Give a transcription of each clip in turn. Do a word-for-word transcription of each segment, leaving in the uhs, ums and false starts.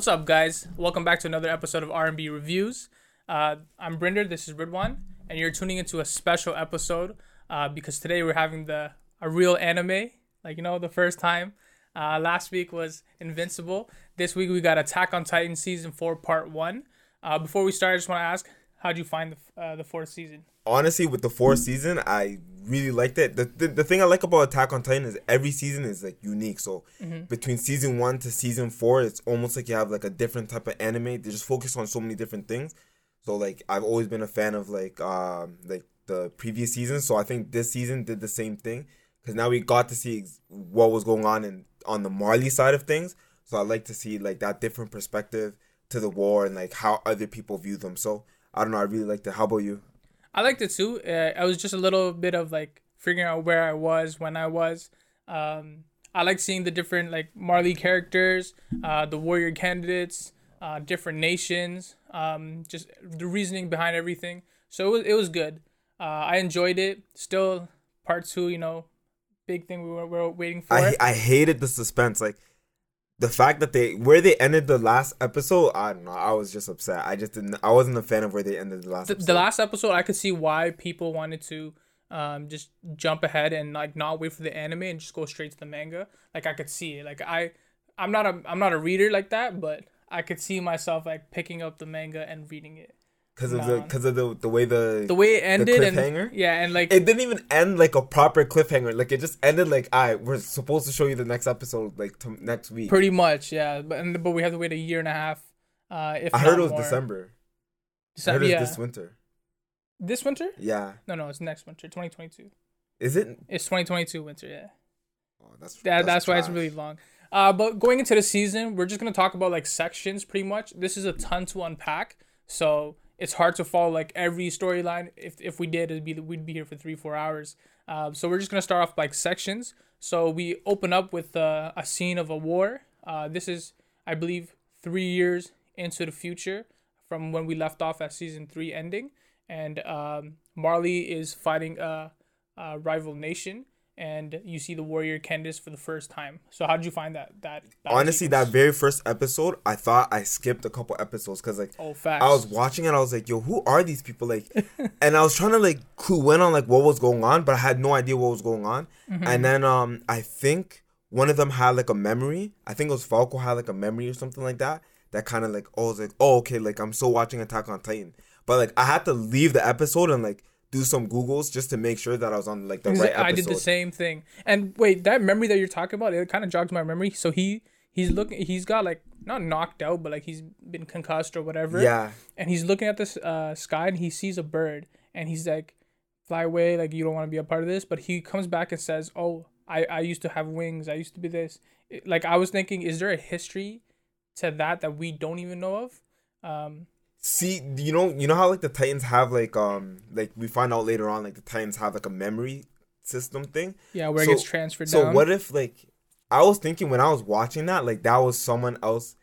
What's up, guys? Welcome back to another episode of R and B Reviews. Uh, I'm Brinder, this is Ridwan, and you're tuning into a special episode uh, because today we're having the a real anime, like, you know, the first time. Uh, last week was Invincible. This week we got Attack on Titan Season four Part one. Uh, before we start, I just want to ask, how'd you find the, uh, the fourth season? Honestly, with the fourth season, I really liked it. The, the the thing I like about Attack on Titan is every season is, like, unique. So, mm-hmm. between season one to season four, it's almost like you have, like, a different type of anime. They just focus on so many different things. So, like, I've always been a fan of, like, um, like the previous season. So, I think this season did the same thing. Because now we got to see what was going on in, on the Marley side of things. So, I like to see, like, that different perspective to the war and, like, how other people view them. So, I don't know. I really liked it. How about you? I liked it too. Uh, I was just a little bit of like figuring out where I was, when I was. Um, I like seeing the different like Marley characters, uh, the warrior candidates, uh, different nations, um, just the reasoning behind everything. So it was, it was good. Uh, I enjoyed it. Still part two, you know, big thing we were, we were waiting for. I, I hated the suspense. Like the fact that they, where they ended the last episode, I don't know. I was just upset. I just didn't, I wasn't a fan of where they ended the last the, episode. The last episode, I could see why people wanted to um, just jump ahead and like not wait for the anime and just go straight to the manga. Like I could see it. Like I, I'm not a, I'm not a reader like that, but I could see myself like picking up the manga and reading it. Because of the, because of the, the way the the way it ended, and yeah, and like it didn't even end like a proper cliffhanger. Like it just ended like, all right, we're supposed to show you the next episode like t- next week. Pretty much, yeah. But and, but we have to wait a year and a half. Uh, if I heard it was more. December. December. I heard it was yeah. this winter. This winter? Yeah. No, no, it's next winter, twenty twenty-two. Is it? It's twenty twenty-two winter. Yeah. Oh, that's that, that's, that's why it's really long. Uh, but going into the season, we're just gonna talk about like sections pretty much. This is a ton to unpack, so. It's hard to follow like every storyline. If if we did, it'd be we'd be here for three four hours. Um, so we're just gonna start off like sections. So we open up with uh, a scene of a war. Uh, this is, I believe, three years into the future from when we left off at season three ending, and um, Marley is fighting a, a rival nation, and you see the warrior Candace for the first time. So how did you find that? That, that honestly, sequence? That very first episode, I thought I skipped a couple episodes because like oh, I was watching it, I was like, yo, who are these people? Like, and I was trying to like clue in on like what was going on, but I had no idea what was going on. Mm-hmm. And then um, I think one of them had like a memory. I think it was Falco had like a memory or something like that. That kind of like, oh, I was like, oh, okay, like I'm still watching Attack on Titan, but like I had to leave the episode and like. Do some Googles just to make sure that I was on like the right episode. I did the same thing. And wait, that memory that you're talking about, it kind of jogged my memory. So he he's looking, he's got like not knocked out, but like he's been concussed or whatever. Yeah. And he's looking at this uh, sky and he sees a bird and he's like, "Fly away! Like you don't want to be a part of this." But he comes back and says, "Oh, I I used to have wings. I used to be this." It, like I was thinking, is there a history to that that we don't even know of? Um, See, you know, you know how like the Titans have like um like we find out later on like the Titans have like a memory system thing. Yeah, where so, it gets transferred. So down. What if like I was thinking when I was watching that like that was someone else,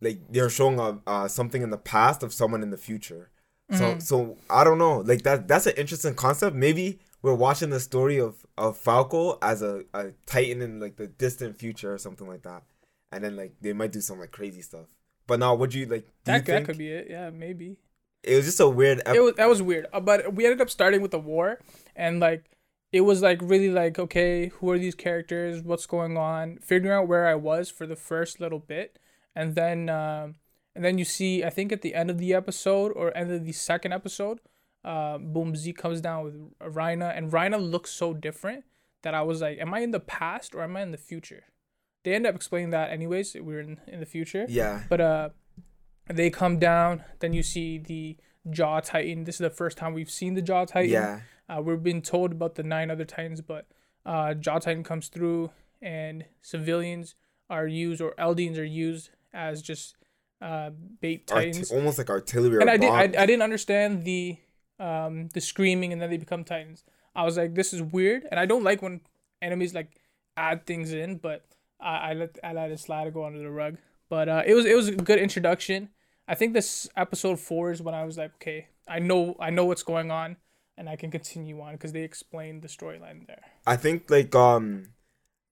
like they're showing a uh, something in the past of someone in the future. So mm-hmm. so I don't know, like that that's an interesting concept. Maybe we're watching the story of, of Falco as a, a Titan in like the distant future or something like that, and then like they might do some like crazy stuff. But now, would you like? That, you that could be it. Yeah, maybe. It was just a weird. Ep- it was that was weird. Uh, but we ended up starting with the war, and like, it was like really like okay, who are these characters? What's going on? Figuring out where I was for the first little bit, and then um, and then you see, I think at the end of the episode or end of the second episode, uh, boom, Zeke comes down with Reiner, and Reiner looks so different that I was like, am I in the past or am I in the future? They end up explaining that anyways. We're in, in the future. Yeah. But uh, they come down. Then you see the Jaw Titan. This is the first time we've seen the Jaw Titan. Yeah. Uh, we've been told about the nine other Titans, but uh, Jaw Titan comes through and civilians are used or Eldians are used as just uh, bait Titans. Art- almost like artillery. And or I, did, I, I didn't understand the um, the screaming and then they become Titans. I was like, this is weird. And I don't like when enemies like add things in, but... I let I let it slide and go under the rug, but uh, it was it was a good introduction. I think this episode four is when I was like, okay, I know I know what's going on, and I can continue on because they explained the storyline there. I think like um,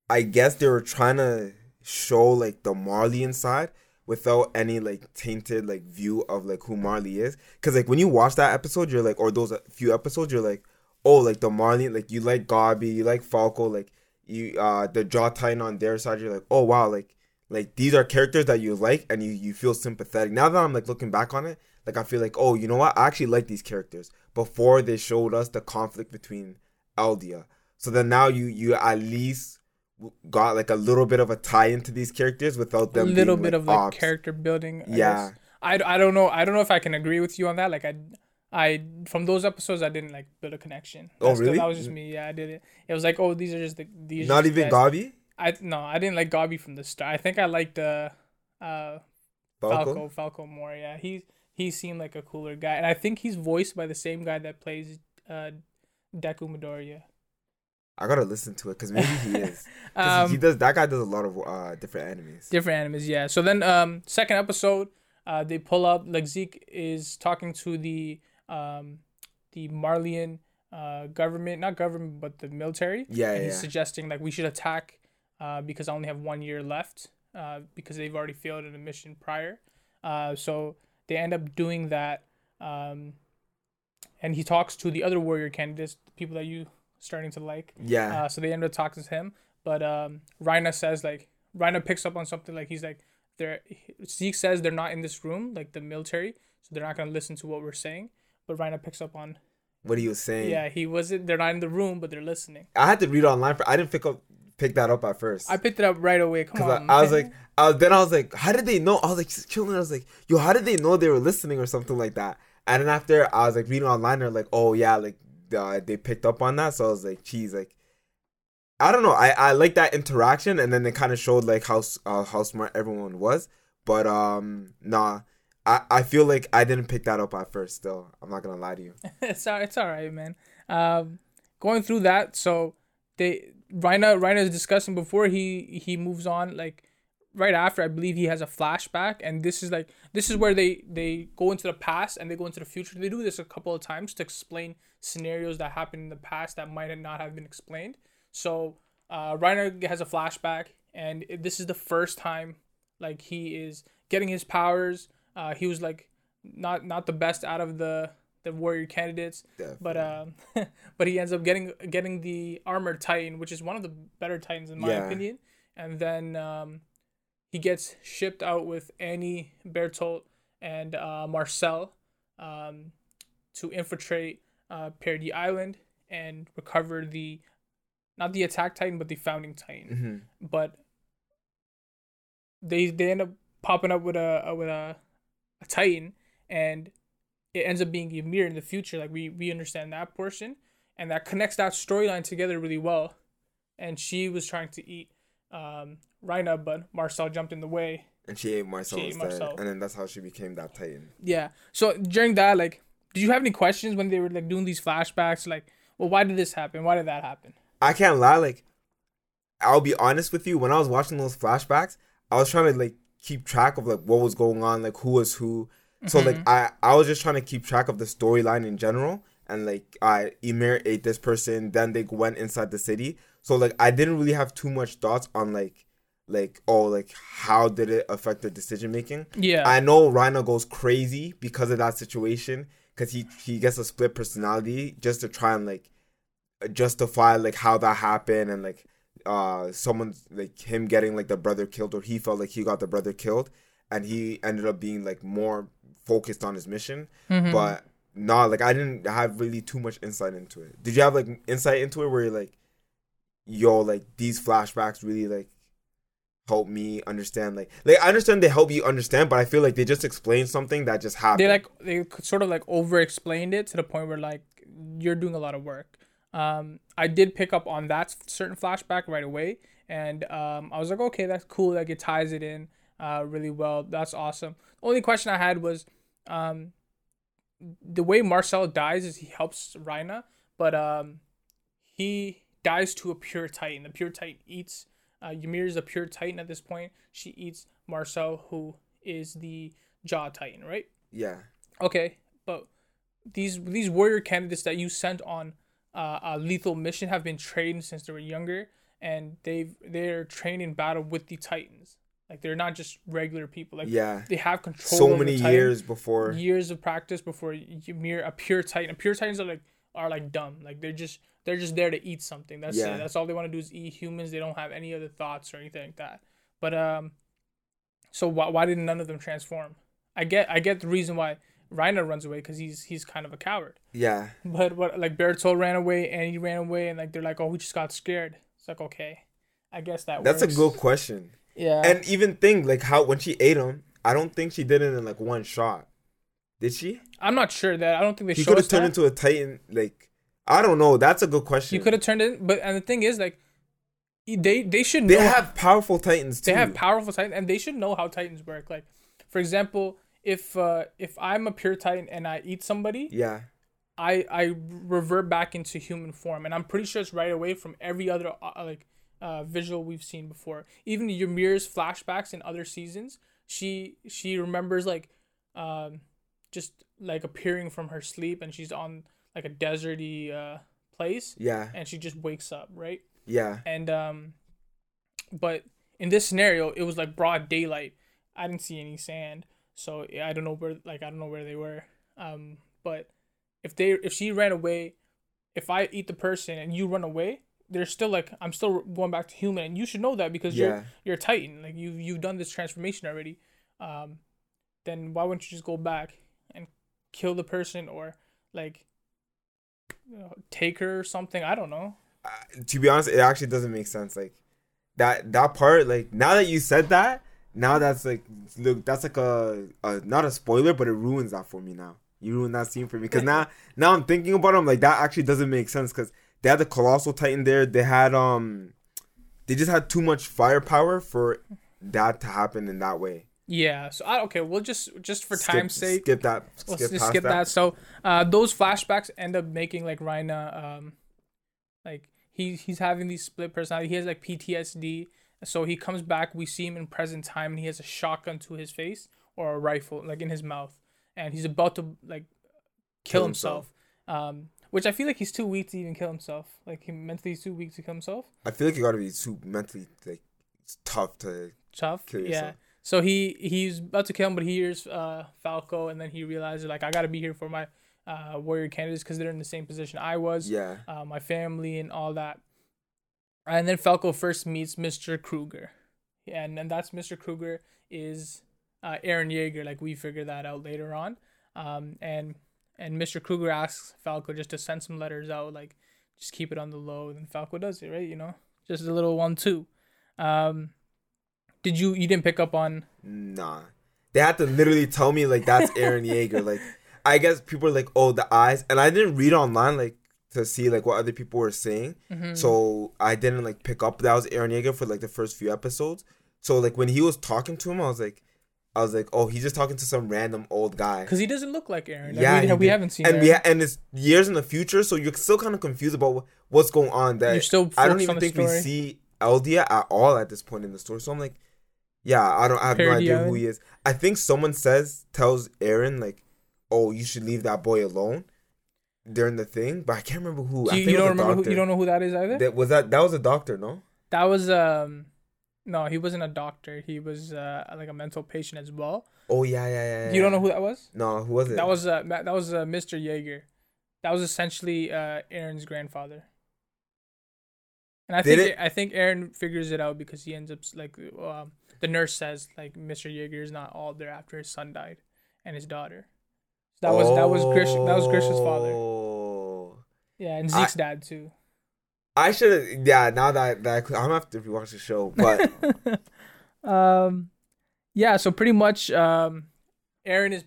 I guess they were trying to show like the Marley inside, without any like tainted like view of like who Marley is. Because like when you watch that episode, you're like, or those few episodes, you're like, oh, like the Marley, like you like Gabi, you like Falco, like you uh the Jaw Titan on their side, you're like, oh wow, like like these are characters that you like and you you feel sympathetic. Now that I'm like looking back on it, like I feel like, oh, you know what, I actually like these characters before they showed us the conflict between Eldia. So then now you you at least got like a little bit of a tie into these characters without them. A little being, bit like, of ops. Like character building. I yeah, guess. I I don't know I don't know if I can agree with you on that. Like I I from those episodes I didn't like build a connection. That's oh really? That was just me. Yeah, I did it. It was like, oh, these are just the these. Not even guys. Gabi. I no, I didn't like Gabi from the start. I think I liked uh, uh Falco? Falco Falco more. Yeah, he he seemed like a cooler guy, and I think he's voiced by the same guy that plays uh Deku Midoriya. I gotta listen to it because maybe he is. Cause um, he does. That guy does a lot of uh, different animes. Different animes, yeah. So then, um, second episode, uh, they pull up. Like Zeke is talking to the um, the Marleyan uh, government, not government, but the military. Yeah, and yeah, he's yeah. suggesting like we should attack uh, because I only have one year left uh, because they've already failed in a mission prior. Uh, so they end up doing that, um, and he talks to the other warrior candidates, the people that you. Starting to like yeah uh, so they end up talking to him, but um Reiner says like Reiner picks up on something, like he's like they're Zeke says they're not in this room, like the military, so they're not going to listen to what we're saying, but Reiner picks up on what he was saying. Yeah, he wasn't they're not in the room, but they're listening. I had to read online for I didn't pick up pick that up at first. I picked it up right away. Come on, I, I was like I was, then I was like how did they know? I was like killing I was like yo how did they know they were listening or something like that? And then after I was like reading online, they're like oh yeah like Uh, they picked up on that. So I was like, geez, like, I don't know. I, I like that interaction. And then they kind of showed like how uh, how smart everyone was. But um, nah, I, I feel like I didn't pick that up at first still. I'm not going to lie to you. it's, all, it's all right, man. Um, going through that. So they Reiner, Reiner is discussing before he, he moves on, like right after, I believe he has a flashback. And this is like, this is where they, they go into the past and they go into the future. They do this a couple of times to explain scenarios that happened in the past that might not have been explained. So uh, Reiner has a flashback, and this is the first time like he is getting his powers. Uh, he was like not not the best out of the, the warrior candidates, Definitely. but um, but he ends up getting getting the Armored Titan, which is one of the better Titans in my yeah. opinion. And then um, he gets shipped out with Annie, Bertolt, and uh, Marcel um, to infiltrate. Uh, Paradis Island and recover the not the Attack Titan but the Founding Titan. Mm-hmm. But they they end up popping up with a, a with a, a Titan, and it ends up being Ymir in the future. Like we we understand that portion, and that connects that storyline together really well. And she was trying to eat um, Reiner, but Marcel jumped in the way, and she ate Marcel instead. And then that's how she became that Titan. Yeah. So during that, like. Did you have any questions when they were like doing these flashbacks? Like, well, why did this happen? Why did that happen? I can't lie. Like, I'll be honest with you. When I was watching those flashbacks, I was trying to like keep track of like what was going on, like who was who. So mm-hmm. like I, I was just trying to keep track of the storyline in general. And like I Ymir ate this person, then they went inside the city. So like I didn't really have too much thoughts on like like oh like how did it affect their decision making? Yeah, I know Reiner goes crazy because of that situation. Because he, he gets a split personality just to try and, like, justify, like, how that happened. And, like, uh, someone, like, him getting, like, the brother killed. Or he felt like he got the brother killed. And he ended up being, like, more focused on his mission. Mm-hmm. But, nah, like, I didn't have really too much insight into it. Did you have, like, insight into it where you're, like, yo, like, these flashbacks really, like, help me understand like like I understand they help you understand, but I feel like they just explain something that just happened. They like they sort of like over explained it to the point where like you're doing a lot of work. um I did pick up on that certain flashback right away, and um I was like, okay, that's cool, like it ties it in uh really well. That's awesome. The only question I had was um the way Marcel dies is he helps Reiner, but um he dies to a pure Titan. The pure Titan eats Uh, Ymir is a pure Titan at this point. She eats Marcel, who is the Jaw Titan, right? Yeah. Okay, but these these warrior candidates that you sent on uh, a lethal mission have been trained since they were younger, and they've they're trained in battle with the Titans. Like, they're not just regular people. Like, yeah. They have control. So over many Titan, years before. Years of practice before you mere a pure Titan. Pure Titans are like are like dumb. Like, they're just they're just there to eat something. That's yeah. it. That's all they want to do is eat humans. They don't have any other thoughts or anything like that. But um, so why why didn't none of them transform? I get I get the reason why Reiner runs away because he's he's kind of a coward. Yeah. But what like Bertol ran away, Annie ran away, and like they're like, oh, we just got scared. It's like, okay, I guess that. That's works. A good question. Yeah. And even think, like, how when she ate him, I don't think she did it in, like, one shot. Did she? I'm not sure that. I don't think they she showed us that. She could have turned into a Titan. Like, I don't know. That's a good question. You could have turned it. But, and the thing is, like, they, they should know. They have powerful Titans, too. They have powerful Titans. And they should know how Titans work. Like, for example, if uh, if I'm a pure Titan and I eat somebody. Yeah. I, I revert back into human form. And I'm pretty sure it's right away from every other, uh, like, Uh, visual we've seen before. Even Ymir's flashbacks in other seasons, she she remembers like um just like appearing from her sleep, and she's on like a deserty uh place, yeah, and she just wakes up, right? Yeah. And um but in this scenario, it was like broad daylight. I didn't see any sand, so I don't know where like I don't know where they were. Um but if they if she ran away, if I eat the person and you run away, they're still like, I'm still going back to human, and you should know that because yeah. you're you're a Titan. Like you you've done this transformation already. Um, then why wouldn't you just go back and kill the person, or like you know, take her or something? I don't know. Uh, to be honest, it actually doesn't make sense. Like that that part. Like now that you said that, now that's like look, that's like a, a not a spoiler, but it ruins that for me now. You ruined that scene for me because now now I'm thinking about it. I'm like that actually doesn't make sense because. They had the Colossal Titan there. They had um, they just had too much firepower for that to happen in that way. Yeah. So I, okay, we'll just just for skip, time's sake, skip that. Let's skip just skip that. that. So uh, those flashbacks end up making like Reiner um, like he he's having these split personality. He has like P T S D. So he comes back. We see him in present time, and he has a shotgun to his face or a rifle like in his mouth, and he's about to like kill, kill himself. himself. Um. Which I feel like he's too weak to even kill himself. Like, he mentally he's too weak to kill himself. I feel like you gotta be too mentally, like, tough to tough? kill yourself. Yeah. So he, he's about to kill him, but he hears uh, Falco, and then he realizes, like, I gotta be here for my uh, warrior candidates because they're in the same position I was. Yeah. Uh, my family and all that. And then Falco first meets Mister Kruger. Yeah, and, and that's Mister Kruger is uh, Eren Yeager. Like, we figure that out later on. Um, and... And Mister Kruger asks Falco just to send some letters out, like, just keep it on the low. And Falco does it, right? You know, just a little one, two. Um, did you, you didn't pick up on? Nah. They had to literally tell me, like, that's Eren Yeager. Like, I guess people are like, oh, the eyes. And I didn't read online, like, to see, like, what other people were saying. Mm-hmm. So I didn't, like, pick up that was Eren Yeager for, like, the first few episodes. So, like, when he was talking to him, I was like, I was like, oh, he's just talking to some random old guy. Because he doesn't look like Eren. Like, yeah. We, we haven't seen and Eren. We ha- and it's years in the future, so you're still kind of confused about what, what's going on. That you're still I don't even think story. we see Eldia at all at this point in the story. So I'm like, yeah, I don't. I have Paradis no idea Island. who he is. I think someone says, tells Eren, like, oh, you should leave that boy alone during the thing. But I can't remember who. Do you, I think you don't remember who, you don't know who that is either? That was that, that was a doctor, no? That was... um. No, he wasn't a doctor. He was uh, like a mental patient as well. Oh yeah, yeah, yeah. yeah. You don't know who that was? No, who was it? That was uh, that was uh, Mister Yeager. That was essentially uh, Eren's grandfather. And I Did think it? I think Eren figures it out because he ends up like um, the nurse says like Mister Yeager is not all there after his son died and his daughter. So that oh. was that was Grish that was Grish's father. Yeah, and Zeke's I- dad too. I should have, yeah, now that, that I'm gonna have to rewatch the show, but. um, yeah, so pretty much um, Eren is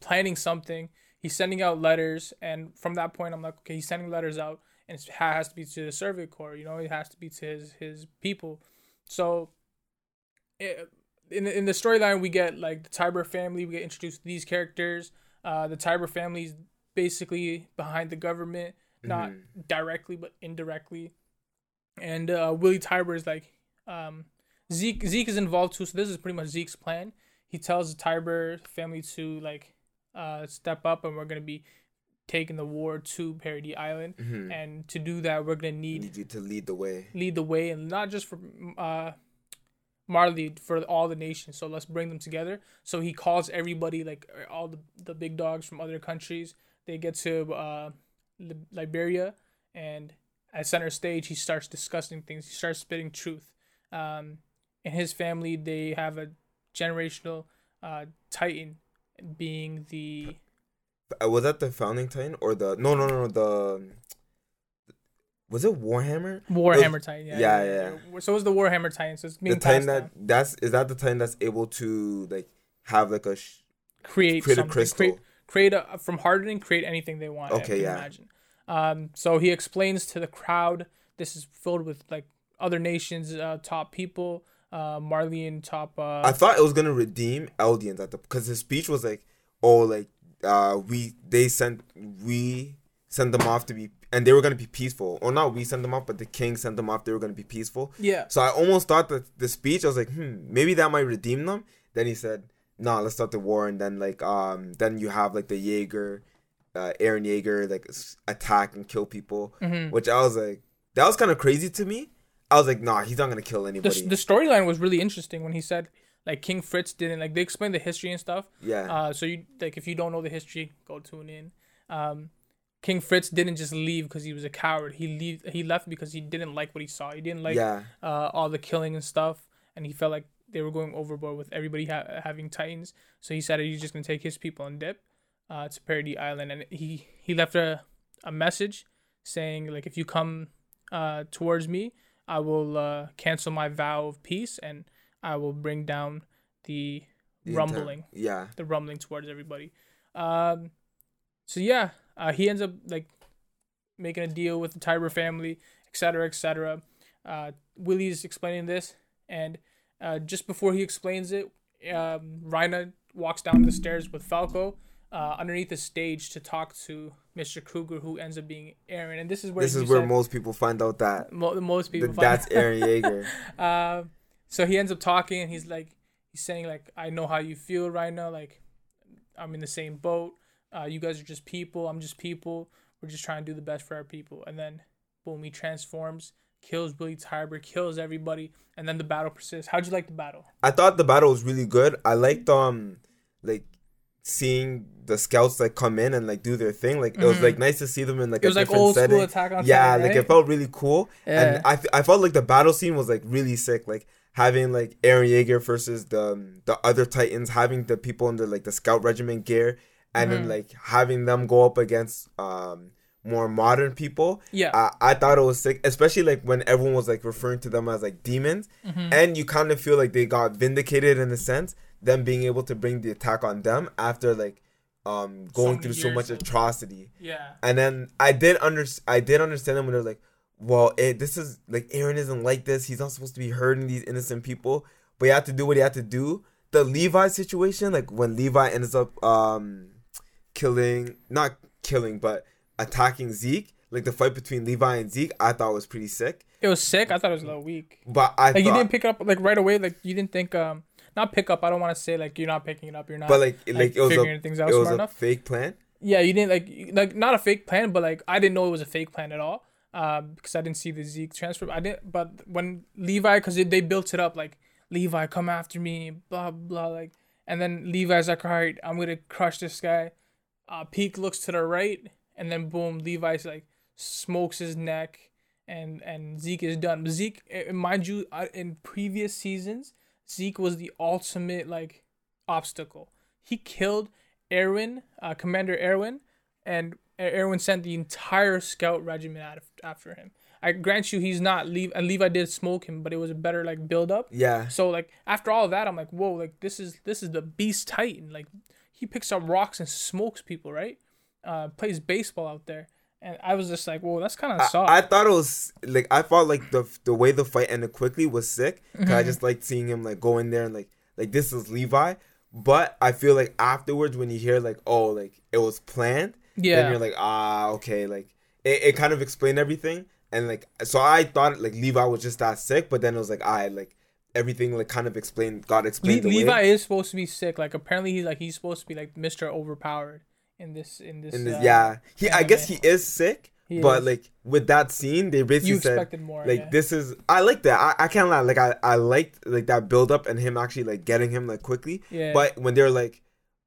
planning something. He's sending out letters, and from that point, I'm like, okay, he's sending letters out, and it has to be to the Survey Corps, you know, it has to be to his, his people. So, it, in, in the storyline, we get, like, the Tybur family, we get introduced to these characters. Uh, the Tybur family is basically behind the government. Not mm-hmm. directly, but indirectly. And uh, Willie Tybur is like, um, Zeke Zeke is involved too. So this is pretty much Zeke's plan. He tells the Tybur family to like uh, step up, and we're going to be taking the war to Paradis Island. Mm-hmm. And to do that, we're going to need, need you to lead the way. Lead the way. And not just for uh, Marley for all the nations, so let's bring them together. So he calls everybody, like all the, the big dogs from other countries. They get to uh, Liberia, and at center stage, he starts discussing things. He starts spitting truth. Um, in his family, they have a generational uh, Titan being the... Was that the Founding Titan or the... No, no, no, no, the... Was it Warhammer? Warhammer was, Titan, yeah. Yeah, yeah. yeah. So it was the Warhammer Titan. So it's being the Titan that down. that's is that the Titan that's able to like have like a sh- create create something. a crystal create, create a, from hardening create anything they want. Okay, I can yeah. Imagine. Um, so he explains to the crowd. This is filled with like other nations' uh, top people, uh, Marleyan top. Uh, I thought it was gonna redeem Eldians at the because his speech was like, oh, like uh, we they sent we sent them off to be. And they were going to be peaceful. Or not we sent them off, but the king sent them off. They were going to be peaceful. Yeah. So I almost thought that the speech, I was like, hmm, maybe that might redeem them. Then he said, nah, let's start the war. And then, like, um, then you have, like, the Yeager, uh, Eren Yeager, like, attack and kill people. Mm-hmm. Which I was like, that was kind of crazy to me. I was like, nah, he's not going to kill anybody. The, the storyline was really interesting when he said, like, King Fritz didn't, like, they explained the history and stuff. Yeah. Uh, so, you like, if you don't know the history, go tune in. Um. King Fritz didn't just leave because he was a coward. He leave, He left because he didn't like what he saw. He didn't like yeah. uh, all the killing and stuff. And he felt like they were going overboard with everybody ha- having Titans. So he said he's just going to take his people and dip uh, to Paradis Island. And he, he left a, a message saying, like, if you come uh, towards me, I will uh, cancel my vow of peace. And I will bring down the, the rumbling. Inter- yeah. The rumbling towards everybody. Um, so, yeah. Uh, he ends up like making a deal with the Tybur family, et cetera, et cetera. Uh, Willie's explaining this, and uh, just before he explains it, um, Reiner walks down the stairs with Falco uh, underneath the stage to talk to Mister Kruger, who ends up being Eren. And this is where this is where said, most people find out that mo- most people that find that's out. Eren Yeager. uh, so he ends up talking, and he's like, he's saying like, I know how you feel right now. Like, I'm in the same boat. Uh, you guys are just people. I'm just people. We're just trying to do the best for our people. And then, boom, he transforms, kills Willie Tybur, kills everybody, and then the battle persists. How'd you like the battle? I thought the battle was really good. I liked um, like seeing the scouts like come in and like do their thing. Like mm-hmm. It was like nice to see them in like it was a like different old setting. School Attack on yeah, Titan, right? Like it felt really cool. Yeah. And I f- I felt like the battle scene was like really sick. Like having like Eren Yeager versus the um, the other Titans, having the people in the like the scout regiment gear. And mm-hmm. then, like, having them go up against um, more modern people. Yeah. Uh, I thought it was sick. Especially, like, when everyone was, like, referring to them as, like, demons. Mm-hmm. And you kind of feel like they got vindicated in a sense. Them being able to bring the attack on them after, like, um, going so through so much atrocity. Yeah. And then I did, under- I did understand them when they're like, well, it, this is, like, Eren isn't like this. He's not supposed to be hurting these innocent people. But he had to do what he had to do. The Levi situation, like, when Levi ends up... Um, killing not killing but attacking Zeke, like the fight between Levi and Zeke, I thought was pretty sick. It was sick. I thought it was a little weak, but I like thought, you didn't pick up like right away, like you didn't think um not pick up I don't want to say like you're not picking it up, you're not, but like like, like it was figuring a, things out it was smart a enough. Fake plan. Yeah, you didn't like like not a fake plan, but like I didn't know it was a fake plan at all um because I didn't see the Zeke transfer. I didn't but when Levi, because they built it up like Levi come after me blah blah like, and then Levi's like, all right, I'm gonna crush this guy. Uh, Pieck looks to the right, and then boom, Levi's like smokes his neck, and, and Zeke is done. Zeke, mind you, in previous seasons, Zeke was the ultimate like obstacle. He killed Eren, uh, Commander Eren, and Eren sent the entire scout regiment out of, after him. I grant you, he's not Levi, and Levi did smoke him, but it was a better like build up. Yeah. So like after all of that, I'm like, whoa, like this is this is the Beast Titan, like. He picks up rocks and smokes people, right? Uh, plays baseball out there. And I was just like, whoa, that's kind of soft. I, I thought it was, like, I thought, like, the the way the fight ended quickly was sick. Because mm-hmm. I just liked seeing him, like, go in there and, like, like, this is Levi. But I feel like afterwards when you hear, like, oh, like, it was planned. Yeah. Then you're like, ah, okay. Like, it, it kind of explained everything. And, like, so I thought, like, Levi was just that sick. But then it was like, I, like. Everything like kind of explained got explained Le- Levi away. Is supposed to be sick, like apparently he's like he's supposed to be like Mister Overpowered in this in this, in this uh, yeah he anime. I guess he is sick, He but is. Like with that scene, they basically you said more, like yeah. this is. I like that. I, I can't lie. Like I, I liked like that build up and him actually like getting him like quickly. Yeah. But when they're like,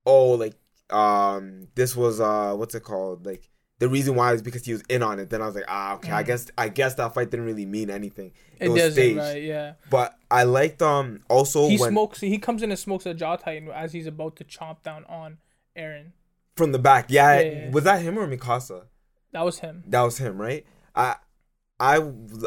oh, like um, this was uh, what's it called? Like the reason why is because he was in on it. Then I was like, ah, okay. Mm. I guess I guess that fight didn't really mean anything. It, it was doesn't, staged. Right? Yeah. But I liked um also he when, smokes. He comes in and smokes a Jaw Titan as he's about to chomp down on Eren. From the back, yeah, yeah, yeah. Was that him or Mikasa? That was him. That was him, right? I, I,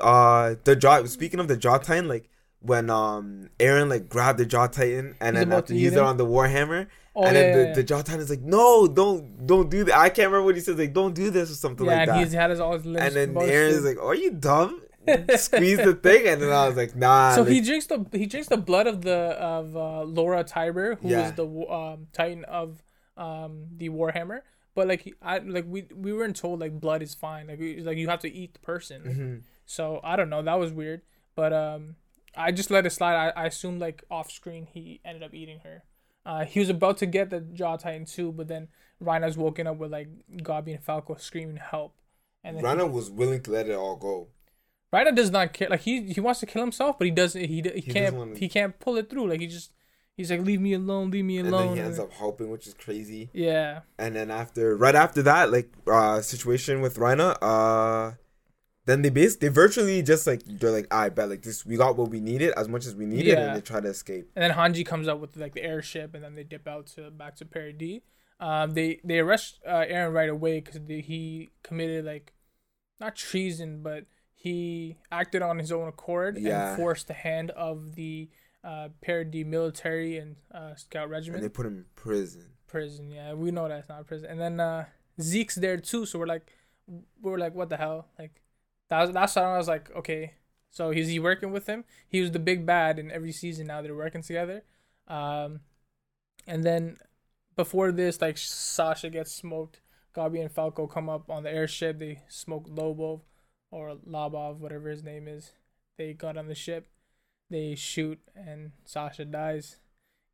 uh, the jaw. Speaking of the Jaw Titan, like when um Eren like grabbed the Jaw Titan and he's then after he's there on the Warhammer, oh, and yeah, then the, yeah, yeah. the Jaw Titan is like, no, don't, don't do that. I can't remember what he says, like, don't do this or something yeah, like that. Yeah, he's had his all his limbs. And then Eren is like, oh, are you dumb? Squeeze the thing, and then I was like, nah. So like, he drinks the he drinks the blood of the of uh, Laura Tybur, who yeah. is the um Titan of. um the Warhammer, but like I like we we weren't told like blood is fine, like we, like you have to eat the person, like, mm-hmm. so I don't know, that was weird, but um I just let it slide. I, I assumed like off screen he ended up eating her. Uh he was about to get the Jaw Titan too, but then Reiner's woken up with like Gabi and Falco screaming help, and then Reiner was willing to let it all go. Reiner does not care, like he he wants to kill himself, but he doesn't he, he, he can't doesn't wanna... he can't pull it through, like he just he's like, leave me alone, leave me alone. And then he ends up helping, which is crazy. Yeah. And then after, right after that, like, uh, situation with Reiner, uh, then they basically, they virtually just like, they're like, I bet, like, this, we got what we needed, as much as we needed, yeah. and they try to escape. And then Hanji comes up with, like, the airship, and then they dip out to, back to Paradis. Um, they, they arrest uh, Eren right away, because he committed, like, not treason, but he acted on his own accord, yeah. and forced the hand of the... Uh, Paradis military and uh, scout regiment. And they put him in prison. Prison, yeah, we know that's not prison. And then uh, Zeke's there too, so we're like, we're like, what the hell? Like, that was, that's when I was like, okay, so is he working with him? He was the big bad in every season. Now they're working together. Um, and then before this, like Sasha gets smoked. Gabi and Falco come up on the airship. They smoke Lobov or Labov, whatever his name is. They got on the ship. They shoot and Sasha dies.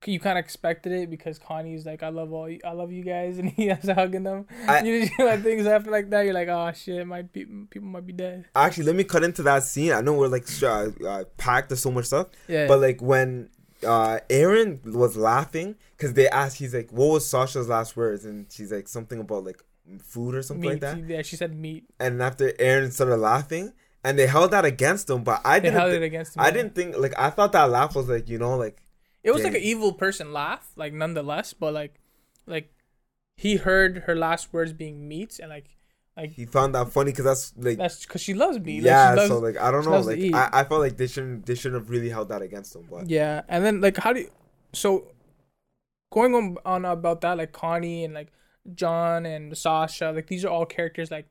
You kind of expected it because Connie's like, I love all you, I love you guys, and he has hugging them. I, you know, like things after like that, you're like, oh shit, my people, people might be dead. Actually, let me cut into that scene. I know we're like uh, uh, packed, there's so much stuff. Yeah. But like when uh, Eren was laughing because they asked, he's like, what was Sasha's last words? And she's like, something about like food or something meat, like that. Yeah, she said meat. And after Eren started laughing. And they held that against him, but I they didn't. Held it against him, I yeah. didn't think like I thought that laugh was like you know like it was dang. Like an evil person laugh, like nonetheless. But like, like he heard her last words being meat, and like like he found that funny because that's like that's because she loves meat. Yeah, like, she loves, so like I don't know, like I, I felt like they shouldn't they shouldn't have really held that against him. But yeah, and then like how do you, so going on on about that like Connie and like John and Sasha, like these are all characters like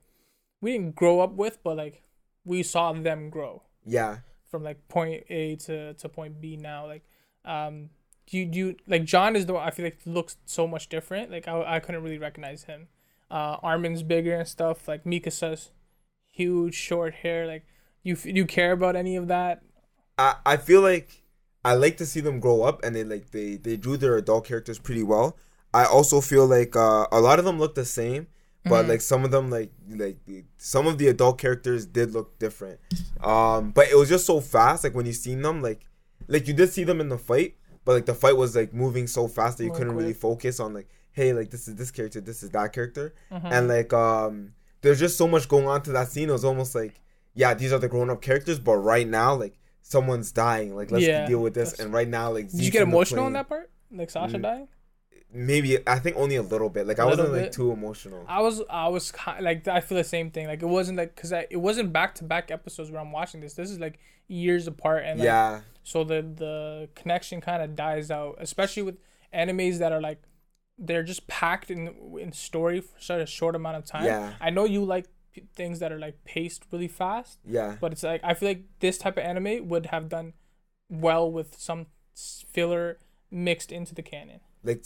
we didn't grow up with, but like. We saw them grow. Yeah. From like point A to, to point B now. Like, um, do you, do you, like John is the one I feel like looks so much different. Like I I couldn't really recognize him. Uh, Armin's bigger and stuff. Like Mikasa's huge short hair. Like you you care about any of that? I, I feel like I like to see them grow up and they like they they drew their adult characters pretty well. I also feel like uh, a lot of them look the same. But, mm-hmm. like, some of them, like, like some of the adult characters did look different. Um, but it was just so fast, like, when you seen them, like, like, you did see them in the fight, but, like, the fight was, like, moving so fast that you oh, couldn't quick. really focus on, like, hey, like, this is this character, this is that character. Mm-hmm. And, like, um, there's just so much going on to that scene. It was almost like, yeah, these are the grown-up characters, but right now, like, someone's dying. Like, let's yeah, deal with this. And right now, like... Did Zeke's you get emotional in that part? Like, Sasha mm-hmm. dying? Maybe I think only a little bit. Like I wasn't bit. like too emotional. I was, I was like, I feel the same thing. Like it wasn't like because it wasn't back to back episodes where I'm watching this. This is like years apart, and like, yeah. So the the connection kind of dies out, especially with animes that are like they're just packed in in story for such a short amount of time. Yeah. I know you like p- things that are like paced really fast. Yeah. But it's like I feel like this type of anime would have done well with some filler mixed into the canon. Like.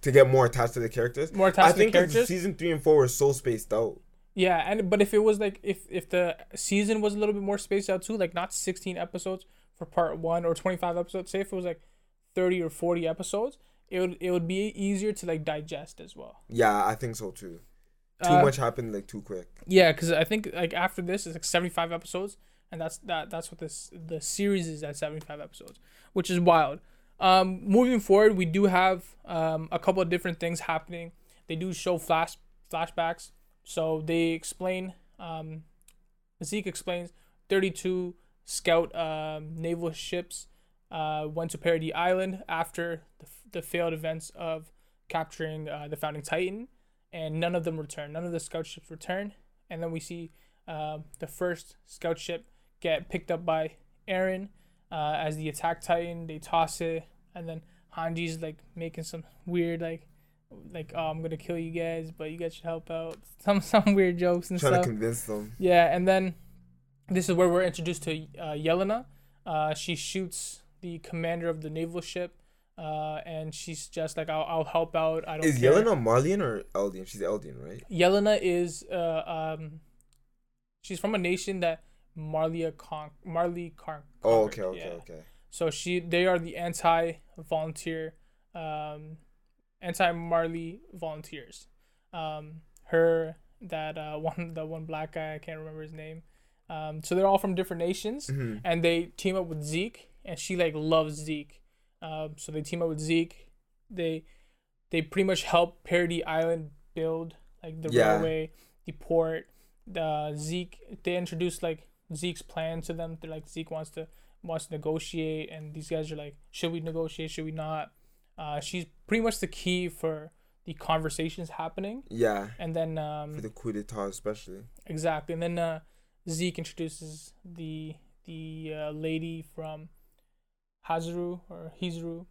To get more attached to the characters. More attached I to the characters. I think season three and four were so spaced out. Yeah, and but if it was like if, if the season was a little bit more spaced out too, like not sixteen episodes for part one or twenty five episodes. Say if it was like thirty or forty episodes, it would it would be easier to like digest as well. Yeah, I think so too. Too uh, much happened like too quick. Yeah, because I think like after this it's like seventy-five episodes, and that's that that's what this the series is at, seventy-five episodes, which is wild. Um, moving forward, we do have um, a couple of different things happening. They do show flash flashbacks, so they explain. Um, Zeke explains thirty-two scout um, naval ships uh, went to Paradis Island after the, the failed events of capturing uh, the Founding Titan, and none of them return. None of the scout ships return, and then we see uh, the first scout ship get picked up by Eren uh, as the Attack Titan. They toss it, and then Hanji's like making some weird like like oh, I'm gonna kill you guys, but you guys should help out. Some some weird jokes and Trying stuff. Trying to convince them. Yeah, and then this is where we're introduced to uh, Yelena. Uh, she shoots the commander of the naval ship. Uh, and she's just like, I'll, I'll help out. I don't Is care. Yelena Marleyan or Eldian? She's Eldian, right? Yelena is, uh, um, she's from a nation that Marley con- Marley con- Oh, okay, okay, yeah. okay. So she, they are the anti-volunteer, um, anti-Marley volunteers. Um, her, that, uh, one, the one black guy, I can't remember his name. Um, so they're all from different nations, mm-hmm. and they team up with Zeke, and she like loves Zeke. Uh, so they team up with Zeke. They they pretty much help Paradis Island build like the yeah. railway, the port. The Zeke they introduce like Zeke's plan to them. They're like, Zeke wants to wants to negotiate, and these guys are like, should we negotiate? Should we not? Uh, she's pretty much the key for the conversations happening. Yeah. And then um, for the coup d'état especially. Exactly, and then uh, Zeke introduces the the uh, lady from. Hizuru or Hizuru.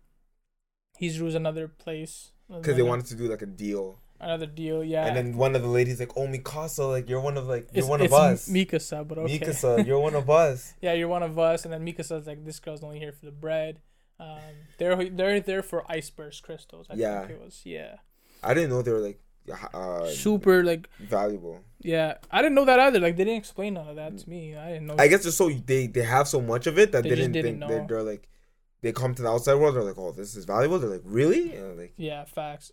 Hizuru is another place. Because they wanted to do like a deal. Another deal, yeah. And then one of the ladies like, oh, Mikasa, like you're one of like you're it's, one it's of us. Mikasa, but okay. Mikasa, you're one of us. Yeah, you're one of us. And then Mikasa's like, this girl's only here for the bread. Um, they're they're there for iceberg crystals. I yeah. think it was. Yeah. I didn't know they were like uh, super like valuable. Yeah, I didn't know that either. Like they didn't explain none of that to me. I didn't know. I guess they're so they they have so much of it that they, they didn't, didn't think they're, they're like. They come to the outside world. They're like, "Oh, this is valuable." They're like, "Really?" And like, yeah, facts.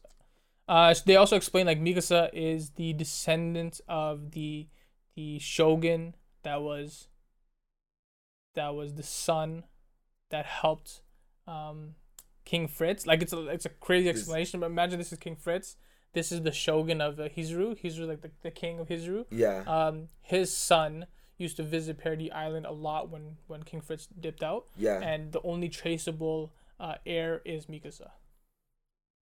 Uh, so they also explain like Mikasa is the descendant of the the shogun that was that was the son that helped um, King Fritz. Like it's a it's a crazy explanation, but imagine this is King Fritz. This is the shogun of uh, Hizuru. Hizuru like the, the king of Hizuru. Yeah. Um, his son. Used to visit Paradis Island a lot when, when King Fritz dipped out. Yeah. And the only traceable uh, heir is Mikasa.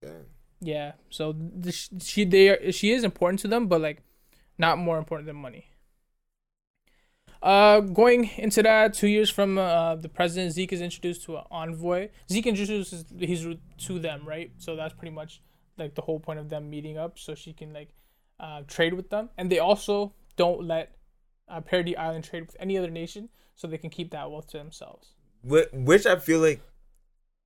Yeah. Yeah. So the, she they are, she is important to them, but like not more important than money. Uh, going into that, two years from uh, the president, Zeke is introduced to an envoy. Zeke introduces Hizuru to them, right? So that's pretty much like the whole point of them meeting up, so she can like uh, trade with them. And they also don't let Uh, Paradis Island trade with any other nation, so they can keep that wealth to themselves. Which I feel like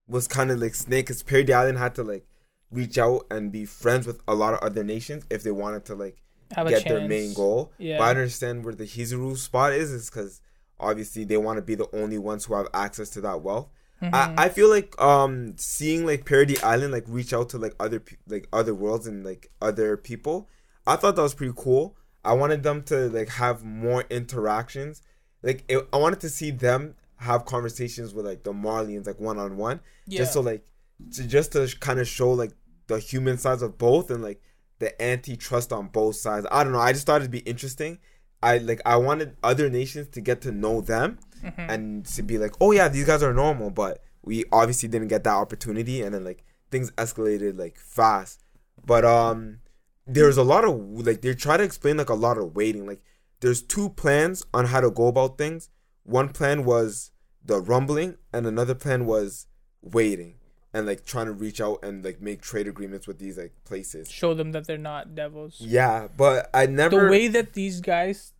was kind of like snake, because Paradis Island had to like reach out and be friends with a lot of other nations if they wanted to like Have get their main goal. Yeah. But I understand where the Hizuru spot is, is because obviously they want to be the only ones who have access to that wealth. Mm-hmm. I, I feel like um seeing like Paradis Island like reach out to like other like other worlds and like other people, I thought that was pretty cool. I wanted them to, like, have more interactions. Like, it, I wanted to see them have conversations with, like, the Marleyans, like, one-on-one. Yeah. Just so, like, to, just to kind of show, like, the human sides of both and, like, the antitrust on both sides. I don't know. I just thought it'd be interesting. I, like, I wanted other nations to get to know them mm-hmm. and to be like, oh, yeah, these guys are normal. But we obviously didn't get that opportunity. And then, like, things escalated, like, fast. But, um... there's a lot of, like, they try to explain, like, a lot of waiting. Like, there's two plans on how to go about things. One plan was the rumbling, and another plan was waiting and, like, trying to reach out and, like, make trade agreements with these, like, places. Show them that they're not devils. Yeah, but I never... The way that these guys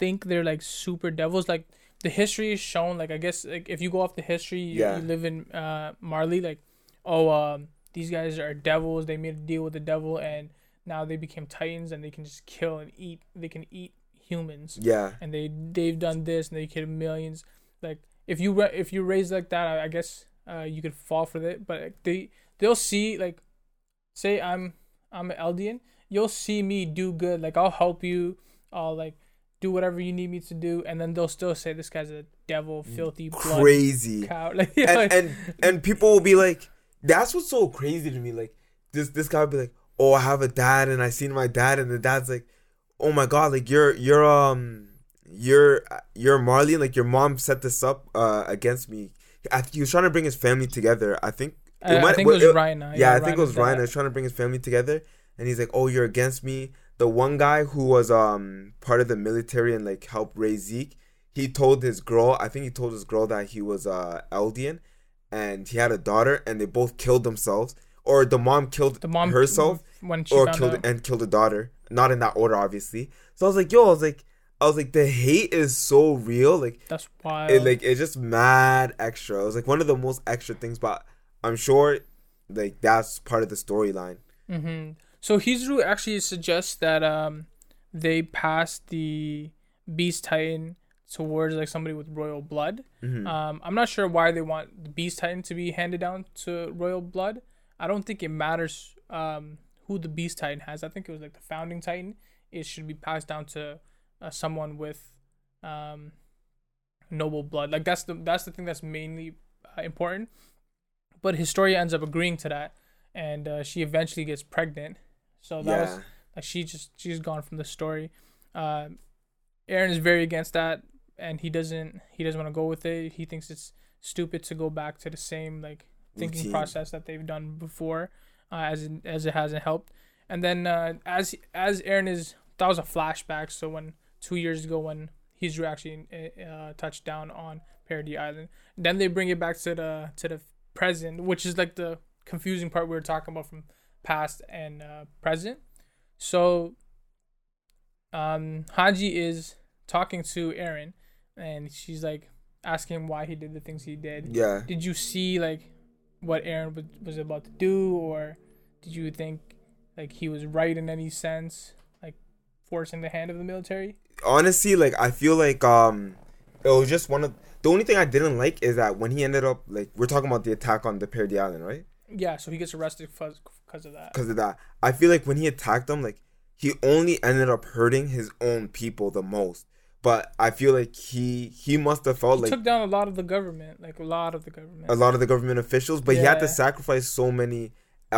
think they're, like, super devils, like, the history is shown. Like, I guess, like, if you go off the history, you, yeah. you live in uh, Marley, like, oh, um, these guys are devils. They made a deal with the devil, and... now they became titans and they can just kill and eat. They can eat humans. Yeah. And they they've done this and they killed millions. Like if you re- if you raise like that, I, I guess uh, you could fall for it. But like, they they'll see like, say I'm I'm an Eldian, you'll see me do good. Like, I'll help you. I'll, like, do whatever you need me to do. And then they'll still say, this guy's a devil, filthy, blood, crazy cow. Like, yeah, and, like, and and people will be like, that's what's so crazy to me. Like, this this guy will be like, oh, I have a dad, and I seen my dad, and the dad's like, oh my god, like, you're you're um you're you're Marley, like, your mom set this up uh against me. I, he was trying to bring his family together. I think it, I might, think it was it, Reiner. Yeah, yeah, I think Reiner, it was Reiner. Reiner trying to bring his family together, and he's like, "Oh, you're against me." The one guy who was um part of the military and like helped raise Zeke, he told his girl. I think he told his girl that he was uh Eldian, and he had a daughter, and they both killed themselves, or the mom killed the mom herself, when she or killed out. and killed the daughter. Not in that order, obviously. So I was like, "Yo," I was like. I was like, the hate is so real. Like, that's wild. It, like, it's just mad extra. It was like one of the most extra things, but I'm sure, like, that's part of the storyline. Mm-hmm. So Hizuru actually suggests that um they pass the Beast Titan towards like somebody with royal blood. Mm-hmm. Um, I'm not sure why they want the Beast Titan to be handed down to royal blood. I don't think it matters um who the Beast Titan has. I think it was like the Founding Titan. It should be passed down to Uh, someone with um noble blood. Like, that's the that's the thing that's mainly uh, important. But Historia ends up agreeing to that, and uh, she eventually gets pregnant. So that yeah. was like she just she's gone from the story. uh Eren is very against that, and he doesn't he doesn't want to go with it. He thinks it's stupid to go back to the same like thinking Routine. process that they've done before, uh, as it, as it hasn't helped. And then uh, as as Eren is that was a flashback. So when two years ago when he's actually uh, touched down on Paradis Island. Then they bring it back to the to the present, which is like the confusing part we were talking about from past and uh, present. So um, Hanji is talking to Eren, and she's like asking him why he did the things he did. Yeah. Did you see like what Eren was, was about to do, or did you think like he was right in any sense, like forcing the hand of the military? Honestly, like, I feel like um it was just one of the only thing I didn't like is that when he ended up, like, we're talking about the attack on the Paradis Island, right? Yeah, so he gets arrested because of that. Because of that, I feel like when he attacked them, like, he only ended up hurting his own people the most. But I feel like he he must have felt he like took down a lot of the government, like a lot of the government, a lot of the government officials. But yeah. he had to sacrifice so many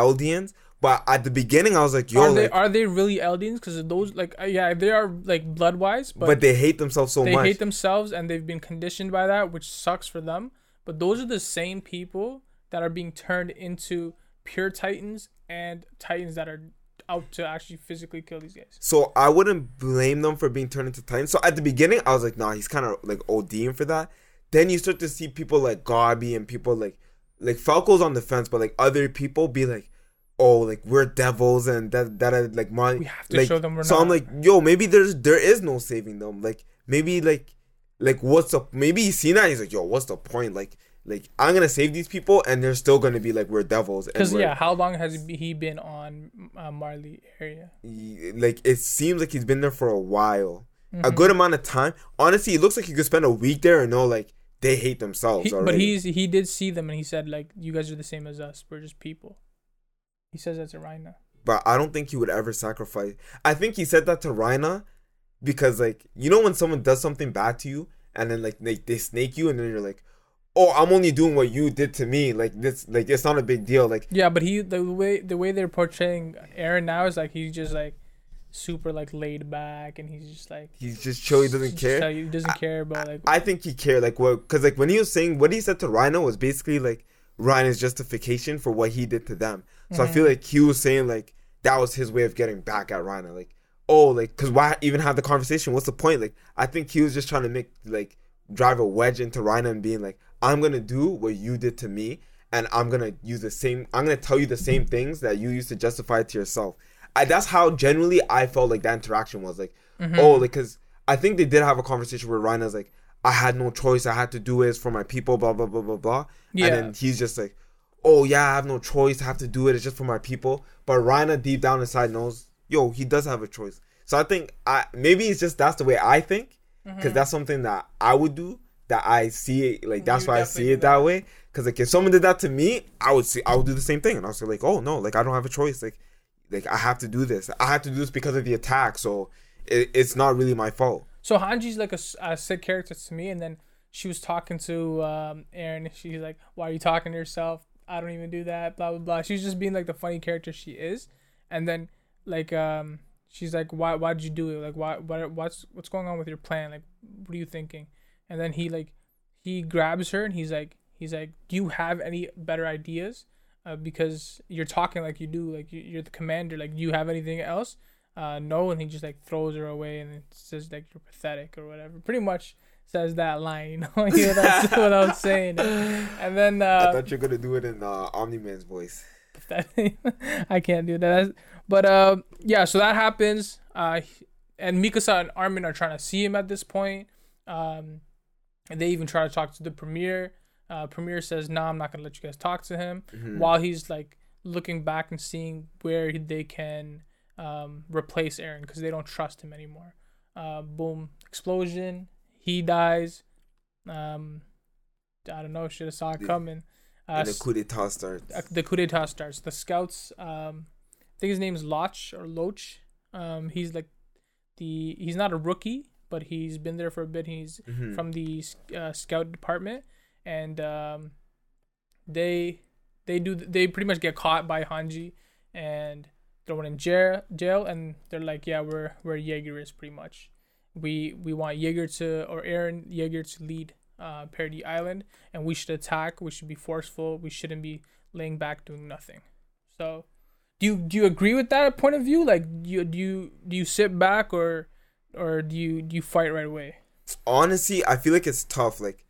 Eldians. But at the beginning, I was like, yo, are they, like, are they really Eldians? Because those, like, yeah, they are, like, blood-wise. But, but they hate themselves so they much. They hate themselves, and they've been conditioned by that, which sucks for them. But those are the same people that are being turned into pure Titans and Titans that are out to actually physically kill these guys. So I wouldn't blame them for being turned into Titans. So at the beginning, I was like, nah, he's kind of, like, ODing for that. Then you start to see people like Gabi and people like, like, Falco's on the fence, but, like, other people be like, oh, like, we're devils and that that like my we have to like, show them we're so not. I'm like, yo, maybe there's there is no saving them. Like, maybe like like what's up? Maybe he's seen that, he's like, yo, what's the point? Like like I'm gonna save these people and they're still gonna be like, we're devils. Because yeah, how long has he been on uh, Marley area? Like, it seems like he's been there for a while, mm-hmm. a good amount of time. Honestly, it looks like he could spend a week there and know like they hate themselves. He, but he's he did see them and he said like, you guys are the same as us. We're just people. He says that to Reiner. But I don't think he would ever sacrifice. I think he said that to Reiner because, like, you know when someone does something bad to you and then, like, they, they snake you and then you're like, oh, I'm only doing what you did to me. Like, this, like, it's not a big deal. Like, yeah, but he the way the way they're portraying Eren now is, like, he's just, like, super, like, laid back and he's just, like... He's just chill. He doesn't care. He doesn't I, care about, like... I think he cared. Like, what... Because, like, when he was saying... What he said to Reiner was basically, like, Reiner's justification for what he did to them. So mm-hmm. I feel like he was saying, like, that was his way of getting back at Reiner. Like, oh, like, because why even have the conversation? What's the point? Like, I think he was just trying to make, like, drive a wedge into Reiner and being like, I'm going to do what you did to me. And I'm going to use the same, I'm going to tell you the same things that you used to justify it to yourself. I, that's how generally I felt like that interaction was. Like, mm-hmm. oh, like, because I think they did have a conversation where Reiner's like, I had no choice. I had to do this for my people, blah, blah, blah, blah, blah. Yeah. And then he's just like, oh, yeah, I have no choice. I have to do it. It's just for my people. But Reiner, deep down inside, knows, yo, he does have a choice. So I think I maybe it's just that's the way I think because mm-hmm. that's something that I would do, that I see it. Like, that's you why I see it that, that way. Because, like, if someone did that to me, I would see I would do the same thing. And I was like, oh, no, like, I don't have a choice. Like, like, I have to do this. I have to do this because of the attack. So it, it's not really my fault. So Hanji's like a, a sick character to me. And then she was talking to um, Eren. She's like, why are you talking to yourself? I don't even do that. Blah, blah, blah. She's just being like the funny character she is. And then like, um, she's like, why, why did you do it? Like, why, why, what's, what's going on with your plan? Like, what are you thinking? And then he like, he grabs her and he's like, he's like, do you have any better ideas? Uh, because you're talking like you do, like you, you're the commander. Like, do you have anything else? Uh, no. And he just like throws her away and says like, you're pathetic or whatever. Pretty much says that line, you know, without, without saying it. And then uh, I thought you're gonna do it in uh, Omni-Man's voice. Pathetic. I can't do that. That's, but uh, yeah, so that happens. Uh, and Mikasa and Armin are trying to see him at this point. Um, and they even try to talk to the premier. Uh, Premier says, "No, nah, I'm not gonna let you guys talk to him." Mm-hmm. While he's like looking back and seeing where they can um, replace Eren because they don't trust him anymore. Uh, boom! Explosion. He dies. Um, I don't know. Should have saw it the, coming. Uh, and the coup d'état starts. Uh, the coup d'état starts. The scouts. Um, I think his name is Loch or Loach. Um, he's like the. He's not a rookie, but he's been there for a bit. He's mm-hmm. from the uh, scout department. And um, they they do they pretty much get caught by Hanji and thrown in jail. Jail, and they're like, yeah, we're where Yeager is pretty much. We we want Yeager to or Eren Yeager to lead uh, Paradis Island, and we should attack. We should be forceful. We shouldn't be laying back doing nothing. So, do you do you agree with that point of view? Like, do you do you, do you sit back or or do you do you fight right away? Honestly, I feel like it's tough. Like.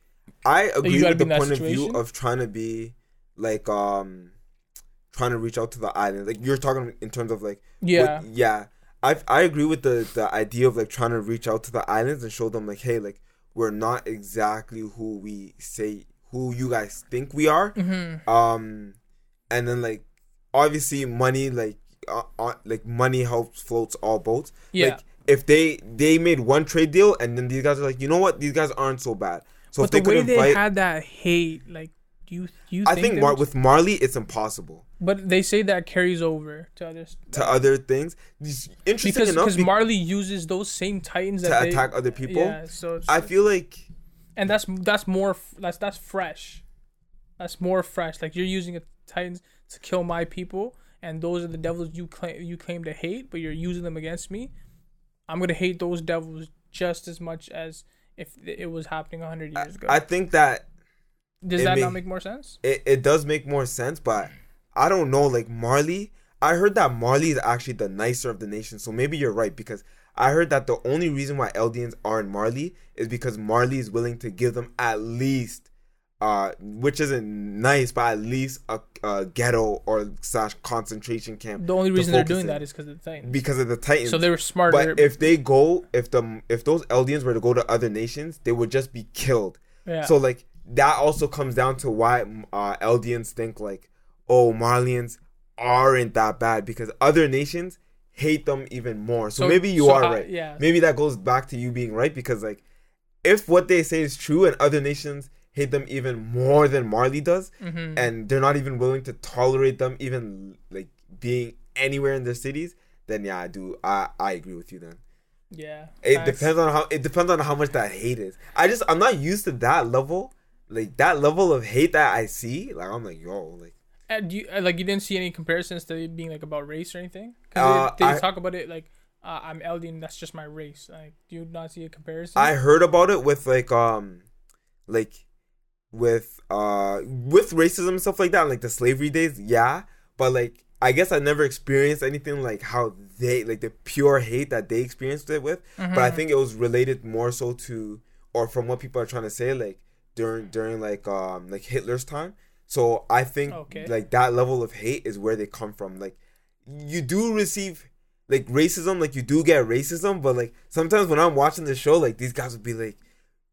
I agree with the point situation? of view of trying to be, like, um, trying to reach out to the island. Like, you're talking in terms of, like... Yeah. What, yeah. I I agree with the, the idea of, like, trying to reach out to the islands and show them, like, hey, like, we're not exactly who we say... Who you guys think we are. Mm-hmm. Um, and then, like, obviously money, like, uh, uh, like money helps floats all boats. Yeah. Like, if they, they made one trade deal and then these guys are like, you know what? These guys aren't so bad. So but the they way invite, they had that hate, like, do you, you I think, think Mar- with Marley, it's impossible. But they say that carries over to others. To like, other things. It's interesting because, enough. Because be- Marley uses those same Titans to that they, attack other people. Yeah, so it's, I feel like... And that's that's more... That's that's fresh. That's more fresh. Like, you're using a Titans to kill my people, and those are the devils you claim, you claim to hate, but you're using them against me. I'm going to hate those devils just as much as... If it was happening one hundred years ago. I think that... Does that make, not make more sense? It, it does make more sense, but I don't know. Like, Marley... I heard that Marley is actually the nicer of the nation, so maybe you're right, because I heard that the only reason why Eldians aren't Marley is because Marley is willing to give them at least, uh, which isn't nice, but at least a, a ghetto or slash concentration camp. The only reason they're doing in. that is because of the Titans. Because of the Titans. So they were smarter. But if they go, if the if those Eldians were to go to other nations, they would just be killed. Yeah. So like that also comes down to why uh, Eldians think like, oh, Marlians aren't that bad because other nations hate them even more. So, so maybe you so are I, right. Yeah. Maybe that goes back to you being right because like, if what they say is true and other nations hate them even more than Marley does, mm-hmm. and they're not even willing to tolerate them even, like, being anywhere in their cities, then, yeah, I do. I, I agree with you then. Yeah. It nice. depends on how it depends on how much that hate is. I just, I'm not used to that level. Like, that level of hate that I see, like, I'm like, yo, like. And do you, like, you didn't see any comparisons to it being, like, about race or anything? Because uh, they, they I, talk about it, like, uh, I'm Eldian, that's just my race. Like, do you not see a comparison? I heard about it with, like, um, like, with uh with racism and stuff like that, like the slavery days, yeah, but like I guess I never experienced anything like how they like the pure hate that they experienced it with. Mm-hmm. But I think it was related more so to, or from what people are trying to say, like during during like um like Hitler's time. So I think okay. like that level of hate is where they come from. Like you do receive like racism, like you do get racism, but like sometimes when I'm watching the show, like these guys would be like,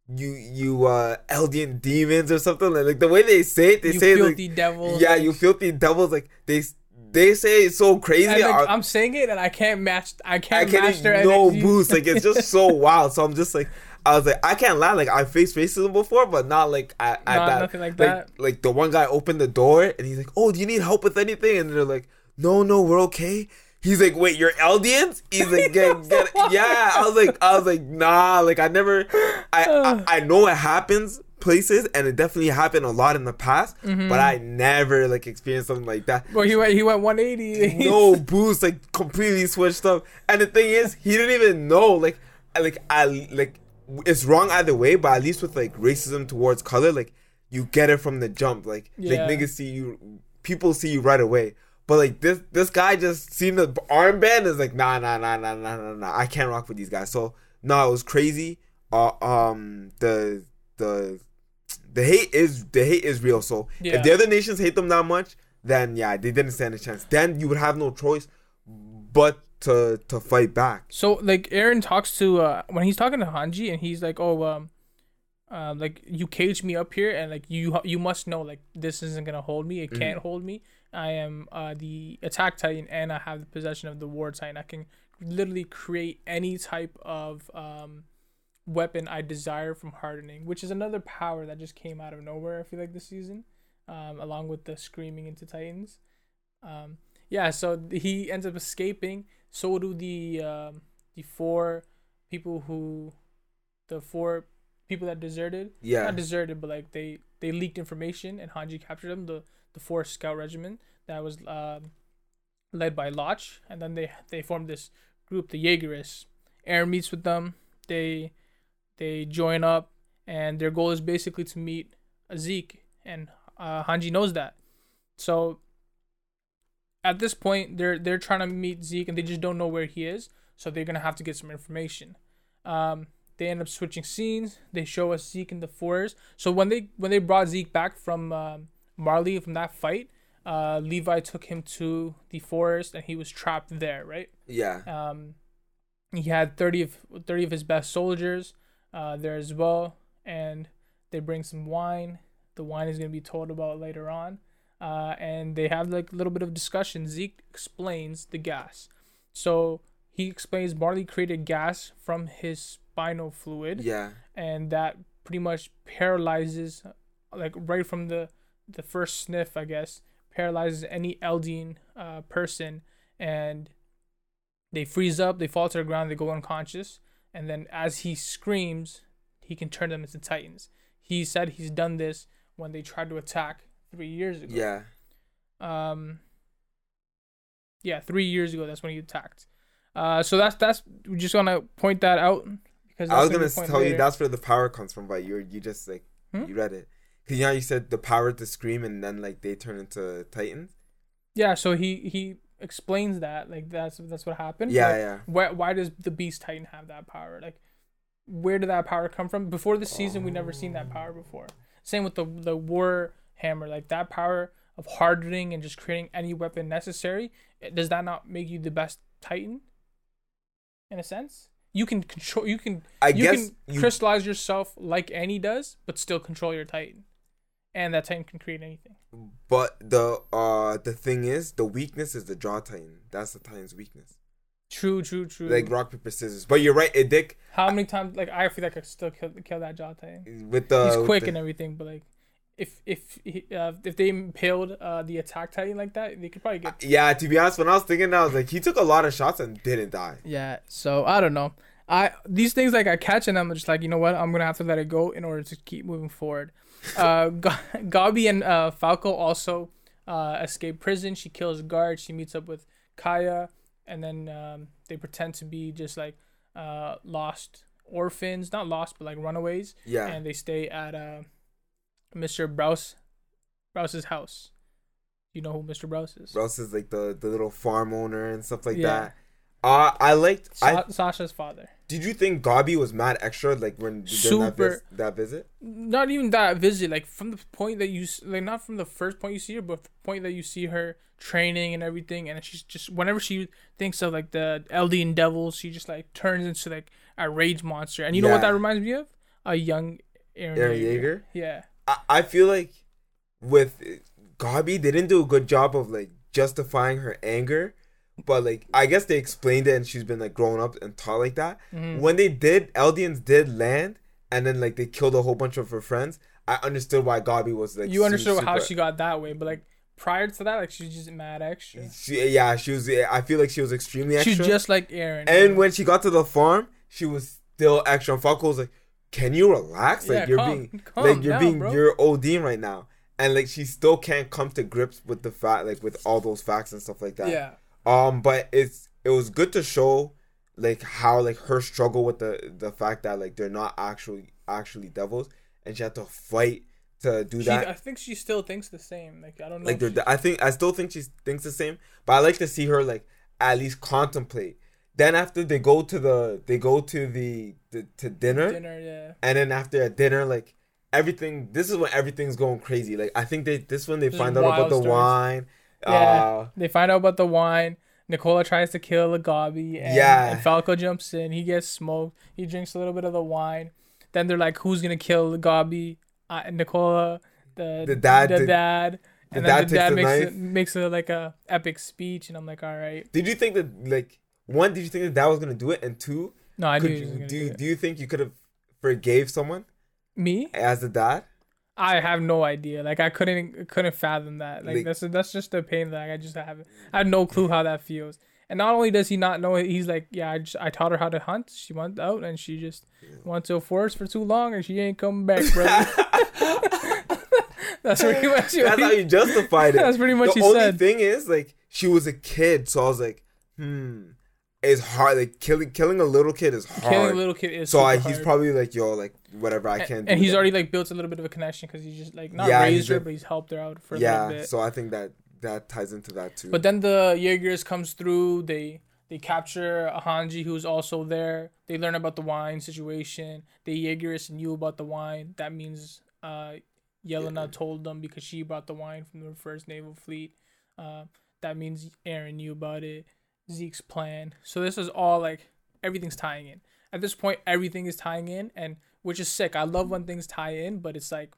You you uh Eldian demons or something like, like the way they say it, they you say filthy like, devils. Yeah, you filthy devils. Like they they say it's so crazy. I, like, I'm saying it and I can't match. I can't I match their no boost. Like it's just so wild. So I'm just like I was like I can't lie. Like I faced racism before, but not like I at that. Nothing like, like that. Like the one guy opened the door and he's like, "Oh, do you need help with anything?" And they're like, "No, no, we're okay. He's like, wait, you're Eldians? He's like, get, get it. Yeah. I was like, I was like, nah. Like, I never, I, I, I know it happens places, and it definitely happened a lot in the past. Mm-hmm. But I never like experienced something like that. Well, he went, he went one eighty. No boost, like completely switched up. And the thing is, he didn't even know. Like, like I, like it's wrong either way. But at least with like racism towards color, like you get it from the jump. Like, yeah. like niggas see you, people see you right away. But like this, this guy just seen the armband is like nah, nah, nah, nah, nah, nah, nah. I can't rock with these guys. So no, nah, it was crazy. Uh, um, the the the hate is the hate is real. So yeah. if the other nations hate them that much, then yeah, they didn't stand a chance. Then you would have no choice but to to fight back. So like Eren talks to uh, when he's talking to Hanji, and he's like, oh, um, uh, like you caged me up here, and like you you must know like this isn't gonna hold me. It can't mm-hmm. hold me. I am uh, the Attack Titan, and I have the possession of the War Titan. I can literally create any type of um, weapon I desire from hardening, which is another power that just came out of nowhere, I feel like, this season, um, along with the screaming into Titans. Um, yeah, so he ends up escaping. So do the uh, the four people who... The four people that deserted. Yeah. Not deserted, but like they, they leaked information, and Hanji captured them. The... The fourth scout regiment that was uh, led by Lotch, and then they they formed this group, the Yeagerists. Eren meets with them. They they join up, and their goal is basically to meet Zeke, and uh, Hanji knows that. So at this point, they're they're trying to meet Zeke, and they just don't know where he is. So they're gonna have to get some information. Um, they end up switching scenes. They show us Zeke in the forest. So when they when they brought Zeke back from um, Marley from that fight, uh, Levi took him to the forest, and he was trapped there, right? Yeah. Um, he had thirty of, thirty of his best soldiers uh, there as well, and they bring some wine. The wine is going to be told about later on, uh, and they have like a little bit of discussion. Zeke explains the gas. So he explains Marley created gas from his spinal fluid. Yeah. And that pretty much paralyzes, like right from the the first sniff, I guess, paralyzes any Eldian uh, person, and they freeze up, they fall to the ground, they go unconscious, and then as he screams, he can turn them into Titans. He said he's done this when they tried to attack three years ago. Yeah. Um. Yeah, three years ago, that's when he attacked. Uh, so that's, that's, we just want to point that out, because I was going to tell later. you that's where the power comes from, but you you just, like, hmm? you read it. Because, you know, you said the power to scream, and then, like, they turn into Titans? Yeah, so he, he explains that. Like, that's that's what happened. Yeah, like, yeah. Why, why does the Beast Titan have that power? Like, where did that power come from? Before this season, oh. we never seen that power before. Same with the, the Warhammer. Like, that power of hardening and just creating any weapon necessary, does that not make you the best Titan? In a sense? You can control... You can, I you guess can crystallize you... yourself like Annie does, but still control your Titan. And that Titan can create anything. But the uh the thing is, the weakness is the Jaw Titan. That's the Titan's weakness. True, true, true. Like rock, paper, scissors. But you're right, it dick. How many times? Like I feel like I could still kill, kill that Jaw Titan. With the he's quick the... and everything, but like if if uh, if they impaled uh, the Attack Titan like that, they could probably get. Uh, yeah, to be honest, when I was thinking that, I was like, he took a lot of shots and didn't die. Yeah. So I don't know. I these things like I catch and I'm just like, you know what? I'm gonna have to let it go in order to keep moving forward. uh G- Gabi and uh Falco also uh escape prison. She kills guards. She meets up with Kaya, and then um they pretend to be just like uh lost orphans, not lost but like runaways. Yeah. And they stay at uh Mister Braus Braus's house. You know who Mister Braus is? Braus is like the the little farm owner and stuff like yeah. that. Uh, I liked Sa- I, Sasha's father. Did you think Gabi was mad extra like when Super, that, vis- that visit? Not even that visit. Like from the point that you like, not from the first point you see her, but the point that you see her training and everything, and she's just whenever she thinks of like the Eldian devil, she just like turns into like a rage monster. And you yeah. know what that reminds me of? A young Eren, Eren Yeager. Yeager. Yeah. I I feel like with Gabi, they didn't do a good job of like justifying her anger. But, like, I guess they explained it, and she's been, like, grown up and taught like that. Mm-hmm. When they did, Eldians did land, and then, like, they killed a whole bunch of her friends. I understood why Gabi was, like, You understood super... how she got that way, but, like, prior to that, like, she was just mad extra. She, yeah, she was. I feel like she was extremely extra. She's just like Eren. And when she got to the farm, she was still extra. And Falco was like, "Can you relax? Like yeah, you're calm, being, calm like you're down, being, bro. You're ODing right now." And like she still can't come to grips with the fact, like with all those facts and stuff like that. Yeah. Um, but it's it was good to show, like how like her struggle with the the fact that like they're not actually actually devils, and she had to fight to do she, that. I think she still thinks the same. Like I don't know. Like she... I think I still think she thinks the same, but I like to see her like at least contemplate. Then after they go to the they go to the, the to dinner. Dinner, yeah. And then after at dinner, like everything. This is when everything's going crazy. Like I think they this when they this find out about stories. the wine. Yeah, uh, they find out about the wine. Nicola tries to kill a Gabi, and, yeah. and Falco jumps in. He gets smoked. He drinks a little bit of the wine. Then they're like, "Who's gonna kill Gabi?" Uh, Nicola, the the dad, the, the dad, and the then dad the dad makes it, makes it like a epic speech. And I'm like, all right. Did you think that like one? Did you think that dad was gonna do it? And two, no, I could, knew he was gonna do. Do, do, do you think you could have forgave someone? Me as the dad? I have no idea. Like I couldn't couldn't fathom that. Like, like that's that's just the pain that I just haven't. I have no clue how that feels. And not only does he not know it, he's like, yeah, I just I taught her how to hunt. She went out and she just went to a forest for too long and she ain't coming back, brother. That's pretty much. That's he, how you justified it. That's pretty much. The he only said. thing is, like, she was a kid, so I was like, hmm, it's hard. Like killing killing a little kid is hard. Killing a little kid is so I, hard. So he's probably like, yo, like. Whatever I can and, do. And he's that. already like built a little bit of a connection because he's just like not yeah, raised her, but he's helped her out for yeah, a little bit. So I think that that ties into that too. But then the Yeagers comes through. They they capture Hanji, who's also there. They learn about the wine situation. The Yeagers knew about the wine. That means uh, Yelena yeah. told them because she brought the wine from the first naval fleet. Uh, that means Eren knew about it. Zeke's plan. So this is all like everything's tying in. At this point, everything is tying in and. Which is sick. I love when things tie in, but it's like,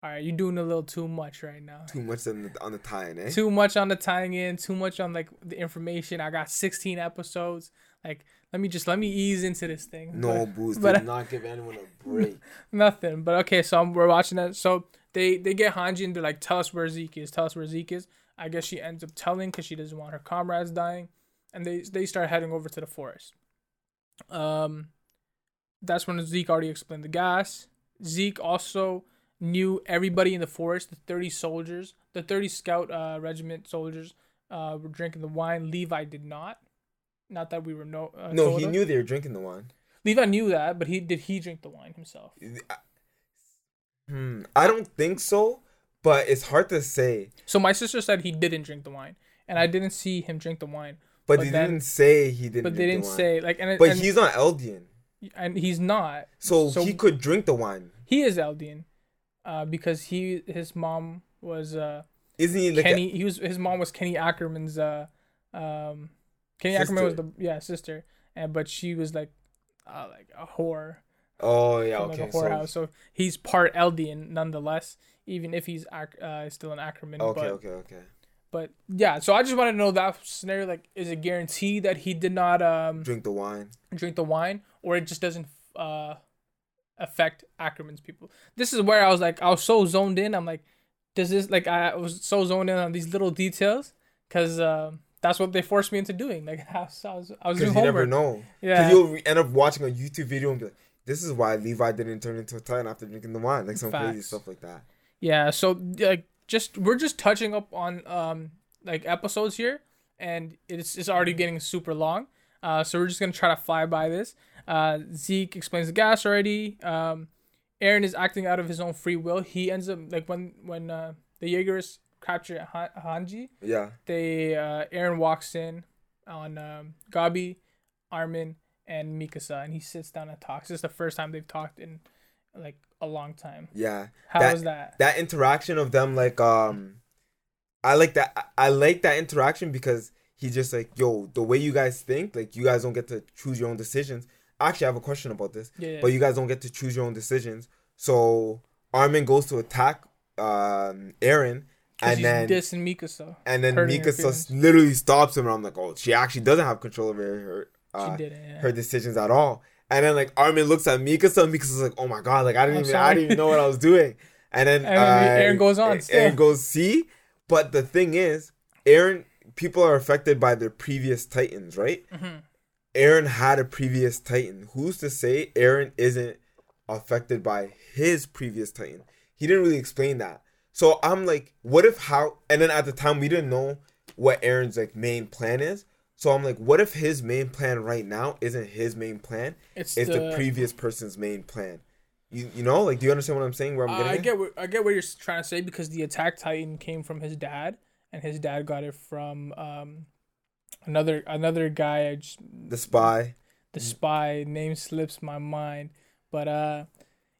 all right, you're doing a little too much right now. Too much on the, on the tie-in, eh? Too much on the tying in. Too much on, like, the information. I got sixteen episodes. Like, let me just, let me ease into this thing. No, but, Booze but, did not give anyone a break. Nothing. But, okay, so I'm, we're watching that. So they, they get Hanji, and they're like, tell us where Zeke is. Tell us where Zeke is. I guess she ends up telling because she doesn't want her comrades dying. And they, they start heading over to the forest. Um... That's when Zeke already explained the gas. Zeke also knew everybody in the forest, the thirty soldiers, the thirty scout uh, regiment soldiers uh, were drinking the wine. Levi did not. Not that we were no. Uh, no, he him. knew they were drinking the wine. Levi knew that, but he did he drink the wine himself? I, hmm, I don't think so, but it's hard to say. So my sister said he didn't drink the wine, and I didn't see him drink the wine. But, but they then, didn't say he didn't. But drink they didn't the wine. say like. And, but and, he's not Eldian. And he's not. So, so he could drink the wine. He is Eldian, uh, because he his mom was uh, isn't he like Kenny? A- he was his mom was Kenny Ackerman's. Uh, um, Kenny sister. Ackerman was the yeah sister, and but she was like, uh, like a whore. Oh yeah, from, okay. Like a whorehouse. So, so he's part Eldian nonetheless, even if he's uh, still an Ackerman. Okay, but, okay, okay. But yeah, so I just want to know that scenario. Like, is it guaranteed that he did not um, drink the wine? Drink the wine. Or it just doesn't uh, affect Ackerman's people. This is where I was like, I was so zoned in. I'm like, does this, like, I was so zoned in on these little details. Because uh, that's what they forced me into doing. Like, I was, I was, I was doing homework. Because you never know. Yeah. Because you'll end up watching a YouTube video and be like, this is why Levi didn't turn into a Titan after drinking the wine. Like, some Facts. crazy stuff like that. Yeah, so, like, just, we're just touching up on, um, like, episodes here. And it's, it's already getting super long. Uh, so we're just going to try to fly by this. Uh, Zeke explains the gas already. Um, Eren is acting out of his own free will. He ends up, like, when when uh, the Yeagers capture Han- Hanji, yeah, they uh, Eren walks in on um, Gabi, Armin, and Mikasa, and he sits down and talks. This is the first time they've talked in, like, a long time. Yeah. How that, was that? That interaction of them, like, um, I like that. I like that interaction because he's just like, yo, the way you guys think, like, you guys don't get to choose your own decisions. Actually, I have a question about this. Yeah, yeah. But you guys don't get to choose your own decisions. So Armin goes to attack um, Eren. And he's then dissing Mikasa. And then Mikasa literally stops him. And I'm like, oh, she actually doesn't have control over her uh, she didn't, yeah. her decisions at all. And then, like, Armin looks at Mikasa. And Mikasa's like, oh, my God. Like, I didn't, even, I didn't even know what I was doing. And then, and then uh, Eren goes on. Eren still. goes, see? But the thing is, Eren, people are affected by their previous Titans, right? Mm-hmm. Eren had a previous Titan. Who's to say Eren isn't affected by his previous Titan? He didn't really explain that. So I'm like, what if how... And then at the time, we didn't know what Eren's like main plan is. So I'm like, what if his main plan right now isn't his main plan? It's, it's the... the previous person's main plan. You you know? Like, do you understand what I'm saying? Where I'm getting uh, I get what, I get what you're trying to say, because the Attack Titan came from his dad. And his dad got it from... Um... Another another guy, I just, the spy. The spy name slips my mind, but uh,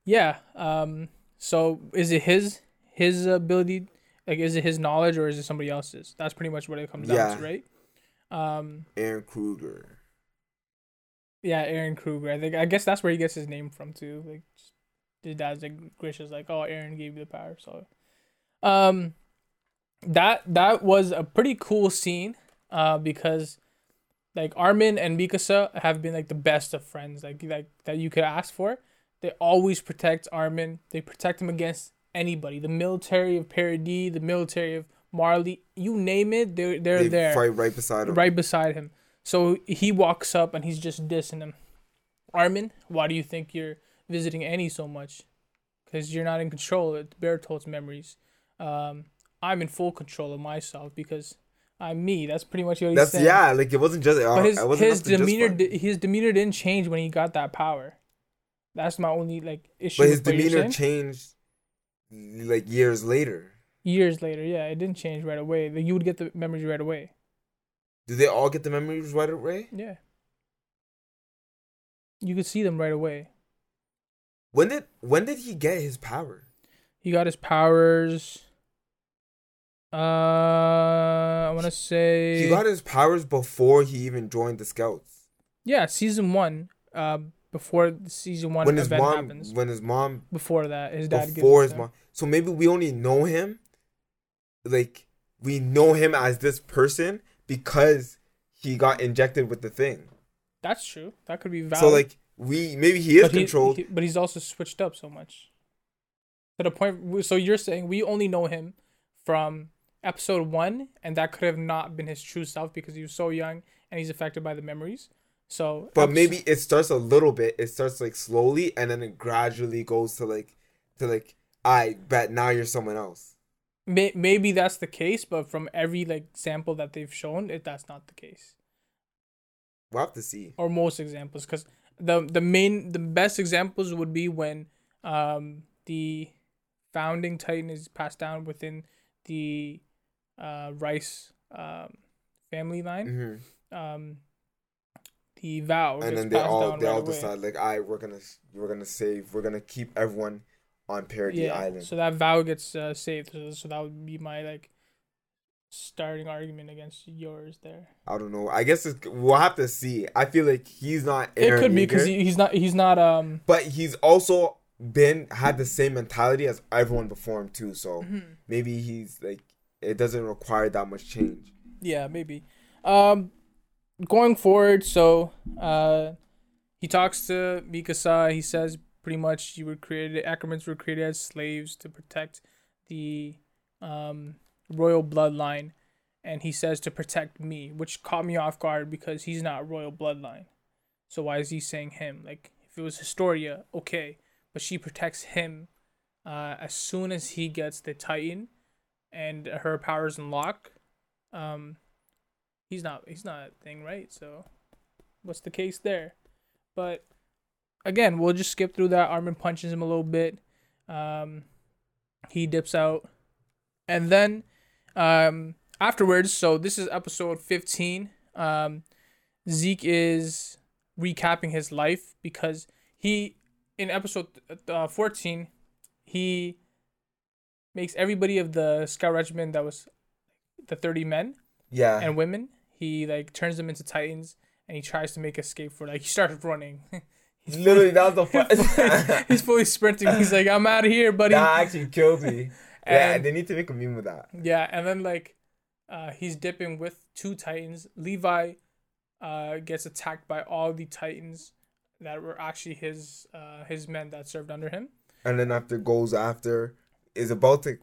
yeah. Um, so is it his his ability? Like, is it his knowledge or is it somebody else's? That's pretty much what it comes yeah. down to, right? Um, Eren Kruger. Yeah, Eren Kruger. I think I guess that's where he gets his name from too. Like, just, his dad's like gracious, like, oh, Eren gave you the power. So, um, that that was a pretty cool scene. Uh, because, like, Armin and Mikasa have been, like, the best of friends, like, like that you could ask for. They always protect Armin. They protect him against anybody. The military of Paradis, the military of Marley, you name it, they're, they're they there. They fight right beside him. Right beside him. So he walks up and he's just dissing him. Armin, why do you think you're visiting Annie so much? Because you're not in control. It Berthold's memories. Um, I'm in full control of myself because... I'm me. That's pretty much what he said. Yeah, like, it wasn't just... But his, wasn't his demeanor di- his demeanor didn't change when he got that power. That's my only, like, issue. But his demeanor changed, like, years later. Years later, yeah. It didn't change right away. Like, you would get the memories right away. Did they all get the memories right away? Yeah. You could see them right away. When did when did he get his power? He got his powers... Uh, I want to say... He got his powers before he even joined the Scouts. Yeah, season one. Uh, before season one when his event mom, happens. When his mom... Before that, his dad... Before his mom. So maybe we only know him, like, we know him as this person because he got injected with the thing. That's true. That could be valid. So, like, we... Maybe he is but controlled. He, he, but he's also switched up so much. To the point... So you're saying we only know him from... episode one, and that could have not been his true self because he was so young and he's affected by the memories. So, but episode- maybe it starts a little bit. It starts like slowly, and then it gradually goes to like, to like, I bet now you're someone else. May- maybe that's the case, but from every like sample that they've shown, it that's not the case. We'll have to see. Or most examples, because the the main the best examples would be when um the Founding Titan is passed down within the Uh, Rice um, family line. Mm-hmm. Um, the vow, and then they all they right all away. decide like, "I right, we're gonna we're gonna save we're gonna keep everyone on Paradis yeah, Island." So that vow gets uh, saved. So, so that would be my like starting argument against yours there. I don't know. I guess it's, we'll have to see. I feel like he's not. Eren it could be because he, he's not. He's not. Um. But he's also been had the same mentality as everyone before him too. So mm-hmm. maybe he's like. It doesn't require that much change. Yeah, maybe. Um, going forward, so uh, he talks to Mikasa. He says pretty much you were created, Ackermans were created as slaves to protect the um, royal bloodline. And he says to protect me, which caught me off guard because he's not royal bloodline. So why is he saying him? Like, if it was Historia, okay. But she protects him uh, as soon as he gets the Titan and her powers unlock. Um, he's not he's not a thing, right? So what's the case there? But again, we'll just skip through that. Armin punches him a little bit. Um, he dips out. And then um, afterwards, so this is episode fifteen. Um, Zeke is recapping his life because he, in episode uh, fourteen, he... makes everybody of the scout regiment that was the thirty men yeah. and women. He, like, turns them into Titans, and he tries to make escape for, like, he starts running. He's Literally, that was the fun. He's fully sprinting. He's like, I'm out of here, buddy. That actually killed me. and, yeah, they need to make a meme with that. Yeah, and then, like, uh, he's dipping with two Titans. Levi uh, gets attacked by all the Titans that were actually his uh, his men that served under him. And then after goes after... is about to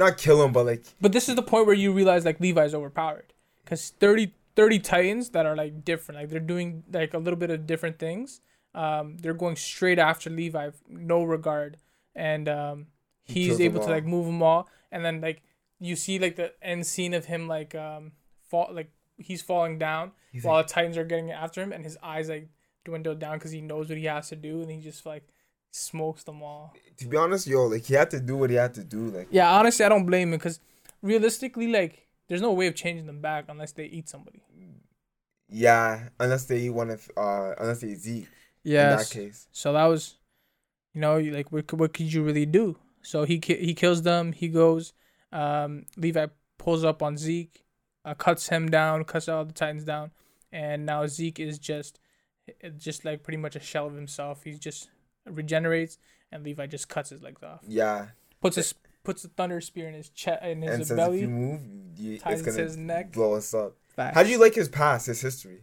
not kill him, but like. But this is the point where you realize like Levi's overpowered, because thirty, thirty Titans that are like different, like they're doing like a little bit of different things. Um, they're going straight after Levi, no regard, and um, he's he able to like move them all, and then like you see like the end scene of him like um fall like he's falling down he's while like, the Titans are getting after him, and his eyes like dwindle down because he knows what he has to do, and he just like smokes them all. To be honest, yo, like he had to do what he had to do, like. Yeah, honestly, I don't blame him because realistically, like, there's no way of changing them back unless they eat somebody. Yeah, unless they eat one of uh, unless they eat Zeke. Yeah, in that case. So that was, you know, like what what could you really do? So he he kills them. He goes. Um, Levi pulls up on Zeke, uh, cuts him down, cuts all the Titans down, and now Zeke is just, just like pretty much a shell of himself. He just regenerates, and Levi just cuts his legs off. Yeah. Puts his puts a thunder spear in his chest in his and says belly. If you move, you, ties it's gonna his neck. Blow us up. Facts. How do you like his past? His history.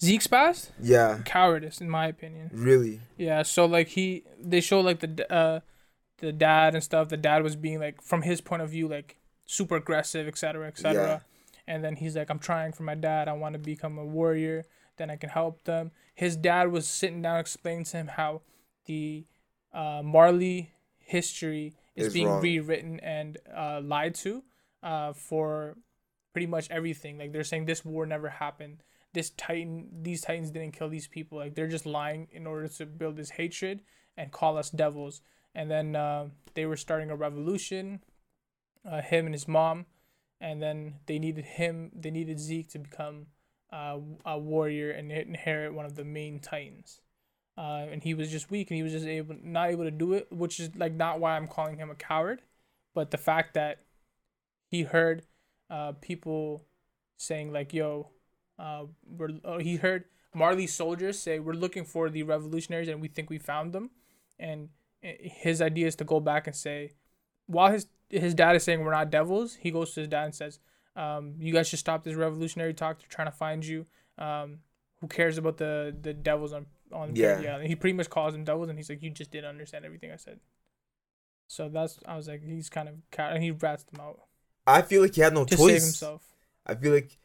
Zeke's past? Yeah. Cowardice, in my opinion. Really? Yeah, so, like, he... They show, like, the uh, the dad and stuff. The dad was being, like, from his point of view, like, super aggressive, et cetera, et cetera. Yeah. And then he's like, I'm trying for my dad. I want to become a warrior. Then I can help them. His dad was sitting down explaining to him how the uh, Marley history is it's being wrong. rewritten and uh, lied to uh, for pretty much everything. Like, they're saying this war never happened. This Titan, these Titans didn't kill these people. Like, they're just lying in order to build this hatred and call us devils. And then uh, they were starting a revolution, uh, him and his mom. And then they needed him, they needed Zeke to become uh, a warrior and inherit one of the main Titans. Uh, and he was just weak and he was just able, not able to do it, which is, like, not why I'm calling him a coward. But the fact that he heard uh, people saying, like, yo... Uh, we're, uh, he heard Marley soldiers say, we're looking for the revolutionaries and we think we found them. And his idea is to go back and say, while his his dad is saying we're not devils, he goes to his dad and says, um, you guys should stop this revolutionary talk. They're trying to find you. Um, who cares about the, the devils on, on yeah. yeah. And he pretty much calls them devils, and he's like, you just didn't understand everything I said. So that's, I was like, he's kind of, and he rats them out. I feel like he had no to choice. To save himself. I feel like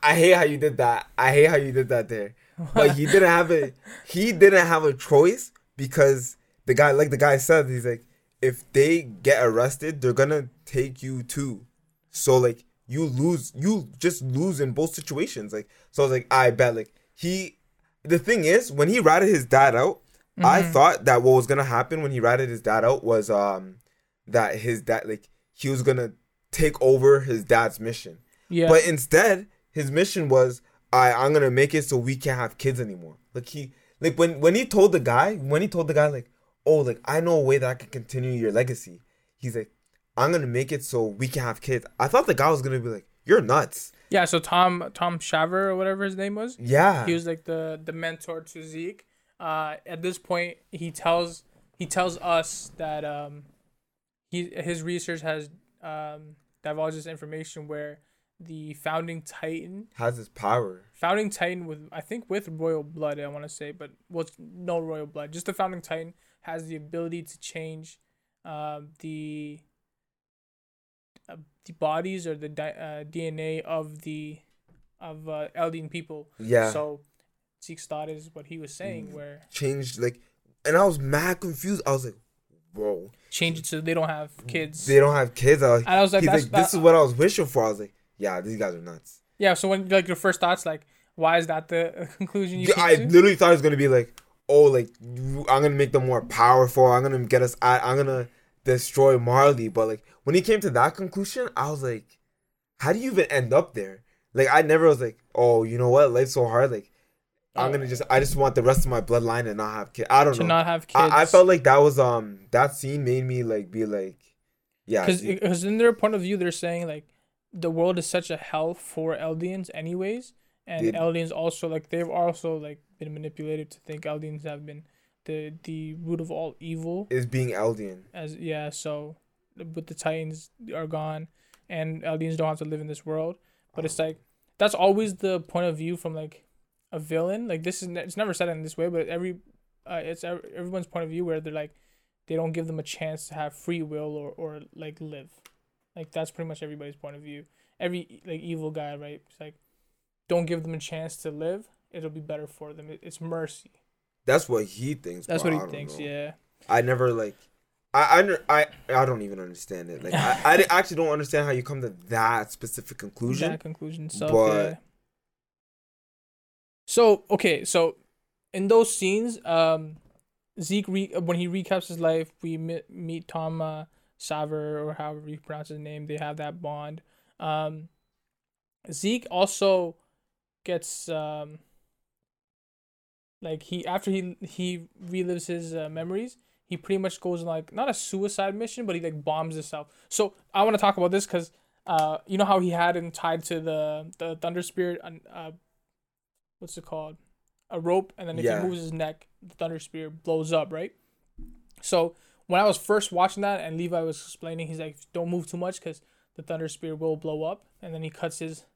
I hate how you did that. I hate how you did that there. But he didn't have a he didn't have a choice, because the guy, like the guy said, he's like, if they get arrested, they're gonna take you too. So like you lose, you just lose in both situations. Like, so I was like, I bet. Like he, the thing is, when he ratted his dad out, mm-hmm. I thought that what was gonna happen when he ratted his dad out was um that his dad, like, he was gonna take over his dad's mission. Yeah. But instead, his mission was, I, I'm gonna make it so we can't have kids anymore. Like he, like when, when he told the guy, when he told the guy, like, oh, like I know a way that I can continue your legacy. He's like, I'm gonna make it so we can have kids. I thought the guy was gonna be like, you're nuts. Yeah. So Tom, Tom Shaver or whatever his name was. Yeah. He was like the the mentor to Zeke. Uh, at this point, he tells he tells us that um, he his research has um divulged this information where the Founding Titan has his power. Founding Titan with, I think, with royal blood, I want to say, but well, no royal blood. Just the Founding Titan has the ability to change uh, the uh, the bodies or the di- uh, D N A of the of uh, Eldian people. Yeah. So Zeke's thought is what he was saying, where changed, like, and I was mad confused. I was like, whoa. Change it so they don't have kids. They don't have kids. I was, and I was like, that's, like, this is what I was wishing for. I was like, yeah, these guys are nuts. Yeah, so when, like, your first thoughts, like, why is that the conclusion you yeah, came I to? Literally thought it was going to be like, oh, like, I'm going to make them more powerful. I'm going to get us, I, I'm going to destroy Marley. But, like, when he came to that conclusion, I was like, how do you even end up there? Like, I never was like, oh, you know what? Life's so hard. Like, I'm going to just, I just want the rest of my bloodline to not have kids. I don't to know. To not have kids. I, I felt like that was, um, that scene made me, like, be like, yeah. Because in their point of view, they're saying, like, the world is such a hell for Eldians anyways. And Dude. Eldians also, like, they've also, like, been manipulated to think Eldians have been the the root of all evil. Is being Eldian. As Yeah, so, but the Titans are gone, and Eldians don't have to live in this world. But oh. it's, like, that's always the point of view from, like, a villain. Like, this is, it's never said in this way, but every, uh, it's everyone's point of view where they're, like, they don't give them a chance to have free will or, or like, live. Like, that's pretty much everybody's point of view. Every, like, evil guy, right? It's like, don't give them a chance to live. It'll be better for them. It, it's mercy. That's what he thinks. That's what he thinks, know. yeah. I never, like... I, I, I don't even understand it. Like, I, I actually don't understand how you come to that specific conclusion. That conclusion. So, but... yeah. So, okay. So, in those scenes, um, Zeke, re- when he recaps his life, we meet, meet Tama... Saver, or however you pronounce his name, they have that bond. Um, Zeke also gets um, like he after he he relives his uh, memories. He pretty much goes on, like, not a suicide mission, but he like bombs himself. So I want to talk about this because uh, you know how he had him tied to the the thunder spirit, uh, what's it called, a rope, and then if yeah. he moves his neck, the thunder spirit blows up, right? So. When I was first watching that and Levi was explaining, he's like, don't move too much because the thunder spear will blow up. And then he cuts his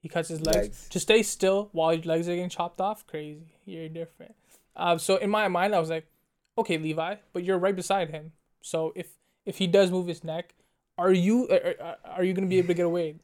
he cuts his legs. legs. To stay still while your legs are getting chopped off? Crazy. You're different. Um, so in my mind, I was like, okay, Levi, but you're right beside him. So if, if he does move his neck, are you are, are you going to be able to get away?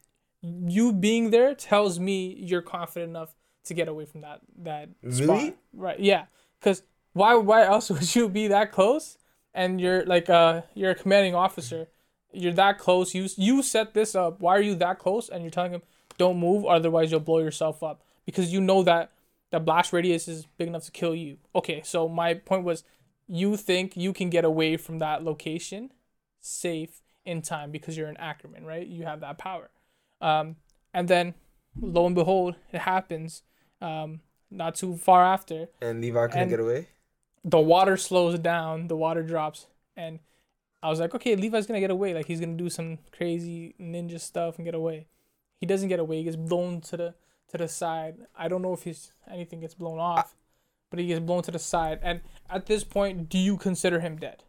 You being there tells me you're confident enough to get away from that, that really? spot. Right, yeah. Because why, why else would you be that close? And you're like uh you're a commanding officer, you're that close. You you set this up. Why are you that close? And you're telling him, don't move, otherwise you'll blow yourself up because you know that the blast radius is big enough to kill you. Okay, so my point was, you think you can get away from that location safe in time because you're an Ackerman, right? You have that power. Um, and then lo and behold, it happens. Um, not too far after. And Levi couldn't and, get away. The water slows down, the water drops, and I was like, okay, Levi's going to get away. Like, he's going to do some crazy ninja stuff and get away. He doesn't get away. He gets blown to the to the side. I don't know if he's anything gets blown off, but he gets blown to the side. And at this point, do you consider him dead?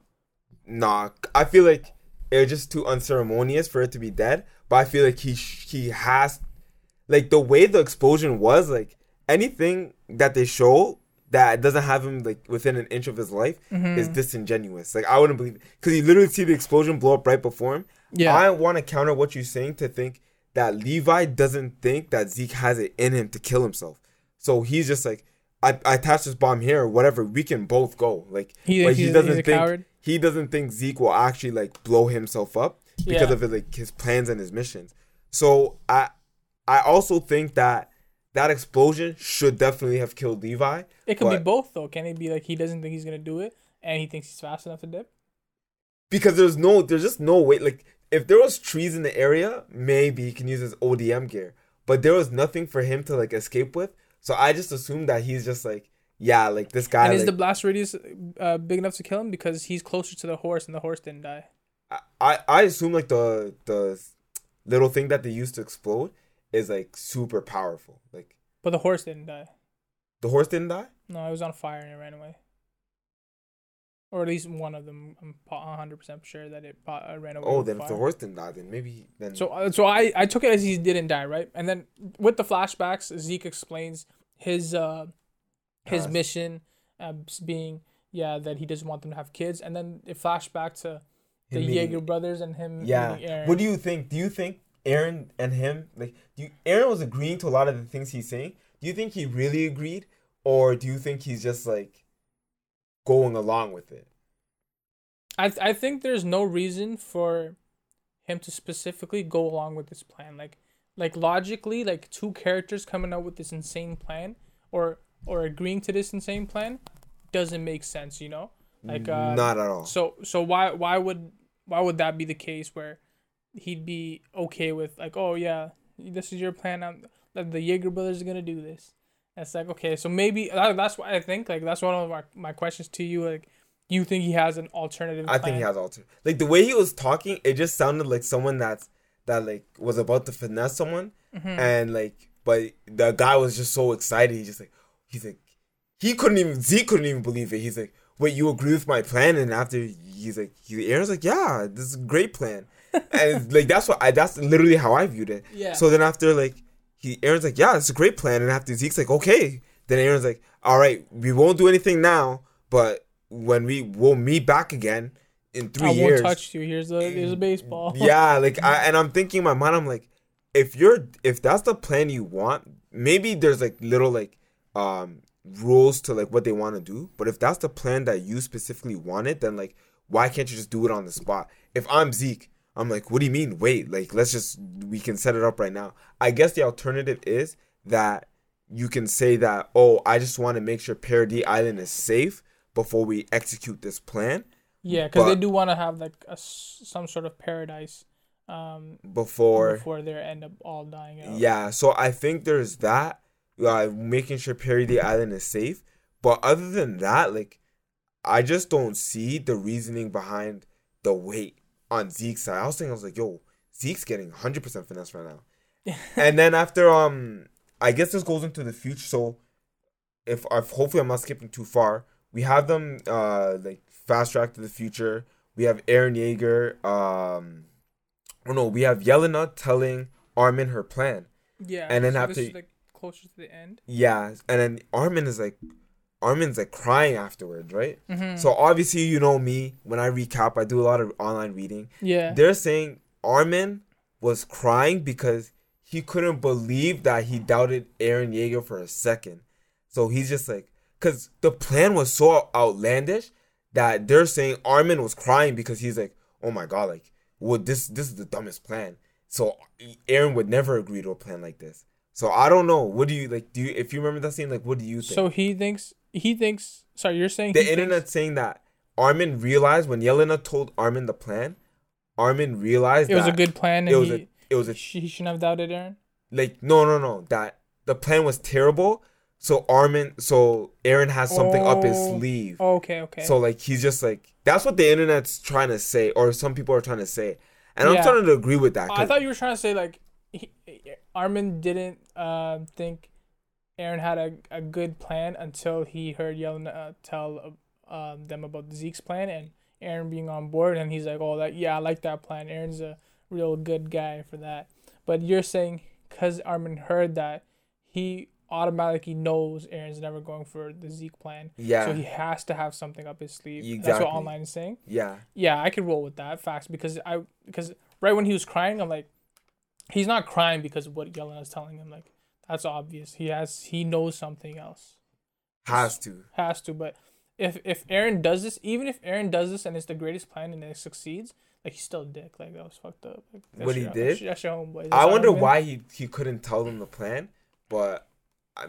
Nah, I feel like it's just too unceremonious for it to be dead, but I feel like he he has... Like, the way the explosion was, like, anything that they show... that doesn't have him, like, within an inch of his life mm-hmm. is disingenuous. Like, I wouldn't believe it. Because you literally see the explosion blow up right before him. Yeah. I want to counter what you're saying to think that Levi doesn't think that Zeke has it in him to kill himself. So he's just like, I, I attach this bomb here or whatever. We can both go. Like, he, like, he doesn't think he doesn't think Zeke will actually, like, blow himself up because yeah. of it, like, his plans and his missions. So I I also think that that explosion should definitely have killed Levi. It could be both, though. Can it be like he doesn't think he's going to do it and he thinks he's fast enough to dip? Because there's no, there's just no way. Like, if there was trees in the area, maybe he can use his O D M gear. But there was nothing for him to, like, escape with. So I just assumed that he's just like, yeah, like, this guy. And is, like, the blast radius uh, big enough to kill him? Because he's closer to the horse and the horse didn't die. I, I, I assume, like, the the little thing that they used to explode is, like, super powerful. Like, but the horse didn't die. The horse didn't die? No, it was on fire and it ran away. Or at least one of them. I'm one hundred percent sure that it ran away. Oh, then fire. If the horse didn't die, then maybe... Then... So uh, so I, I took it as he didn't die, right? And then with the flashbacks, Zeke explains his uh, his Pass. mission uh, being, yeah, that he doesn't want them to have kids. And then it flashed back to the meeting, Yeager brothers and him. Yeah. Eren. What do you think? Do you think Eren and him, like, do you, Eren was agreeing to a lot of the things he's saying. Do you think he really agreed, or do you think he's just, like, going along with it? I th- I think there's no reason for him to specifically go along with this plan. Like, like logically, like, two characters coming out with this insane plan, or or agreeing to this insane plan, doesn't make sense. You know, like uh, not at all. So so why why would why would that be the case where he'd be okay with, like, oh yeah, this is your plan. I'm, the Yeager brothers are gonna do this. And it's like, okay, so maybe that, that's what I think. Like, that's one of my, my questions to you. Like, you think he has an alternative? I plan? think he has alternative. Like, the way he was talking, it just sounded like someone that's that like was about to finesse someone, mm-hmm. and like, but the guy was just so excited. He just like he's like he couldn't even Zeke couldn't even believe it. He's like, wait, you agree with my plan? And after he's like, he, Eren's like, yeah, this is a great plan. And, like, that's what I, that's literally how I viewed it. Yeah. So then after, like, he, Eren's like, yeah, it's a great plan. And after Zeke's like, okay. Then Eren's like, all right, we won't do anything now, but when we will meet back again in three I years. I won't touch you. Here's a here's a baseball. Yeah, like I and I'm thinking in my mind, I'm like, if you're if that's the plan you want, maybe there's like little like um rules to like what they want to do. But if that's the plan that you specifically wanted, then like why can't you just do it on the spot? If I'm Zeke, I'm like, what do you mean? Wait, like let's just we can set it up right now. I guess the alternative is that you can say that, oh, I just want to make sure Paradis Island is safe before we execute this plan. Yeah, because they do want to have like a, some sort of paradise um, before before they end up all dying out. Yeah, so I think there's that, uh, making sure Paradis Island is safe. But other than that, like, I just don't see the reasoning behind the wait on Zeke's side. I was thinking, I was like, yo, Zeke's getting one hundred percent finesse right now. And then after, um, I guess this goes into the future. So if I've, hopefully I'm not skipping too far. We have them uh, like fast track to the future. We have Eren Yeager. Um, oh no, we have Yelena telling Armin her plan. Yeah, and then so after this is like closer to the end. Yeah, and then Armin is like, Armin's like crying afterwards, right? Mm-hmm. So obviously, you know me. When I recap, I do a lot of online reading. Yeah, they're saying Armin was crying because he couldn't believe that he doubted Eren Yeager for a second. So he's just like, because the plan was so outlandish that they're saying Armin was crying because he's like, oh my God, like, well, this this is the dumbest plan. So Eren would never agree to a plan like this. So I don't know. What do you, like, do you, if you remember that scene, like, what do you think? So he thinks, he thinks, sorry, you're saying The internet's saying that Armin realized when Yelena told Armin the plan, Armin realized it that. It was a good plan. And it was he... a, It was a, he shouldn't have doubted Eren? Like, no, no, no. That the plan was terrible. So Armin, so Eren has something oh, up his sleeve. Oh, okay, okay. So, like, he's just like, that's what the internet's trying to say, or some people are trying to say. And yeah. I'm starting to agree with that. I thought you were trying to say, like, he, Armin didn't uh, think Eren had a, a good plan until he heard Yelena uh, tell uh, um, them about Zeke's plan and Eren being on board. And he's like, oh, that yeah, I like that plan. Eren's a real good guy for that. But you're saying because Armin heard that, he automatically knows Eren's never going for the Zeke plan. Yeah. So he has to have something up his sleeve. Exactly. That's what online is saying. Yeah. Yeah, I could roll with that. Facts. Because I because right when he was crying, I'm like, he's not crying because of what Yelena's telling him. Like, that's obvious. He has he knows something else. Has to. Has to. But if if Eren does this, even if Eren does this and it's the greatest plan and it succeeds, like, he's still a dick. Like, that was fucked up. Like, what your, he did? That's your, that's your homeboy. I wonder why he, he couldn't tell them the plan, but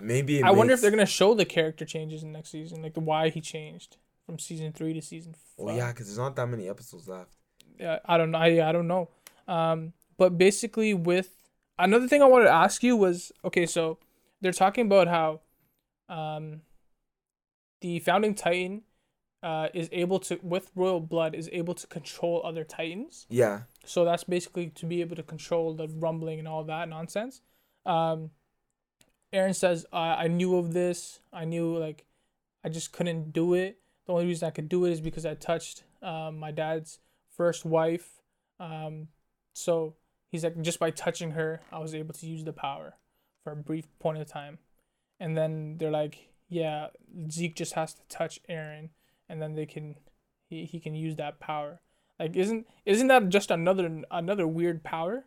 maybe it I makes... wonder if they're going to show the character changes in next season, like, the why he changed from season three to season four. Oh, yeah, because there's not that many episodes left. Yeah, I don't know. I, I don't know. Um, but basically with... Another thing I wanted to ask you was, okay, so they're talking about how um, the Founding Titan... Uh, is able to, with royal blood, is able to control other titans. Yeah. So that's basically to be able to control the rumbling and all that nonsense. Um, Eren says, I-, I knew of this. I knew, like, I just couldn't do it. The only reason I could do it is because I touched um, my dad's first wife. Um, so he's like, just by touching her, I was able to use the power for a brief point of time. And then they're like, yeah, Zeke just has to touch Eren. And then they can, he, he can use that power. Like, isn't isn't that just another another weird power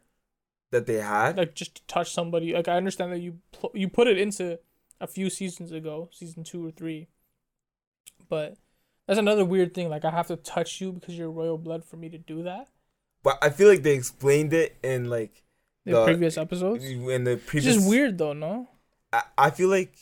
that they had? Like, just to touch somebody. Like, I understand that you pl- you put it into a few seasons ago, season two or three. But that's another weird thing. Like, I have to touch you because you're royal blood for me to do that. But I feel like they explained it in like the, the previous episodes. In the previous, it's just weird though, no? I, I feel like.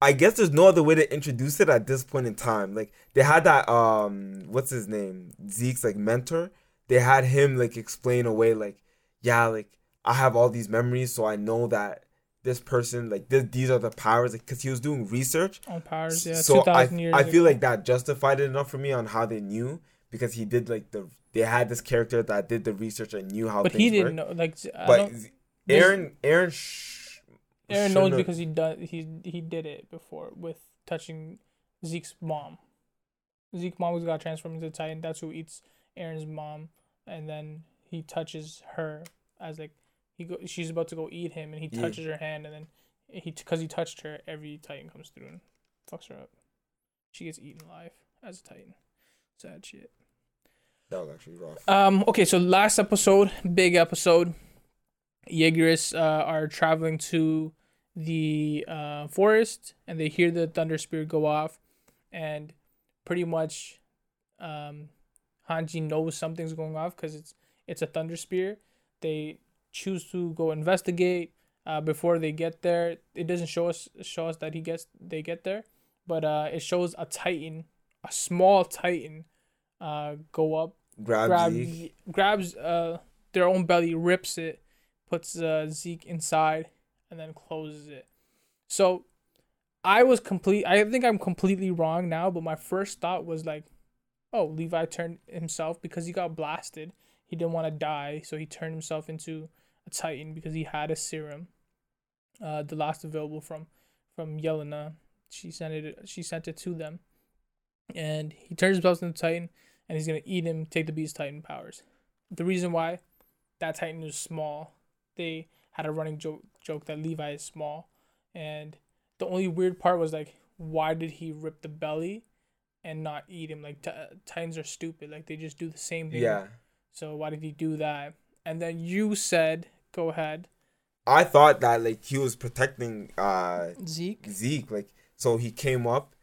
I guess there's no other way to introduce it at this point in time. Like, they had that, um, what's his name? Zeke's, like, mentor. They had him, like, explain away, like, yeah, like, I have all these memories, so I know that this person, like, this, these are the powers. Like, because he was doing research. On powers, yeah. So I, years I feel ago. Like that justified it enough for me on how they knew. Because he did, like, the they had this character that did the research and knew how but things worked. But he didn't work. know. Like, I but Eren, Eren... Sh- Eren knows because he done he he did it before with touching Zeke's mom. Zeke's mom was got transformed into a Titan. That's who eats Eren's mom, and then he touches her as like he go, she's about to go eat him, and he touches yeah. her hand, and then he because he touched her, every Titan comes through and fucks her up. She gets eaten alive as a Titan. Sad shit. That was actually rough. Um. Okay, so last episode, big episode. Yeagerus uh, are traveling to the uh, forest, and they hear the thunder spear go off, and pretty much, um, Hanji knows something's going off because it's it's a thunder spear. They choose to go investigate. Uh, before they get there, it doesn't show us show us that he gets they get there, but uh, it shows a Titan, a small Titan, uh, go up, grabs grab, Zeke. grabs uh their own belly, rips it, puts uh, Zeke inside, and then closes it. So, I was complete. I think I'm completely wrong now, but my first thought was like, oh, Levi turned himself because he got blasted. He didn't want to die, so he turned himself into a Titan because he had a serum. Uh, the last available from from Yelena, she sent it. She sent it to them, and he turns himself into a Titan, and he's gonna eat him, take the Beast Titan powers. The reason why that Titan is small, they had a running joke joke that Levi is small, and the only weird part was like, why did he rip the belly and not eat him? Like t- Titans are stupid, like they just do the same thing. Yeah. So why did he do that? And then you said, go ahead. I thought that, like, he was protecting uh, Zeke. Zeke, like, so he came up.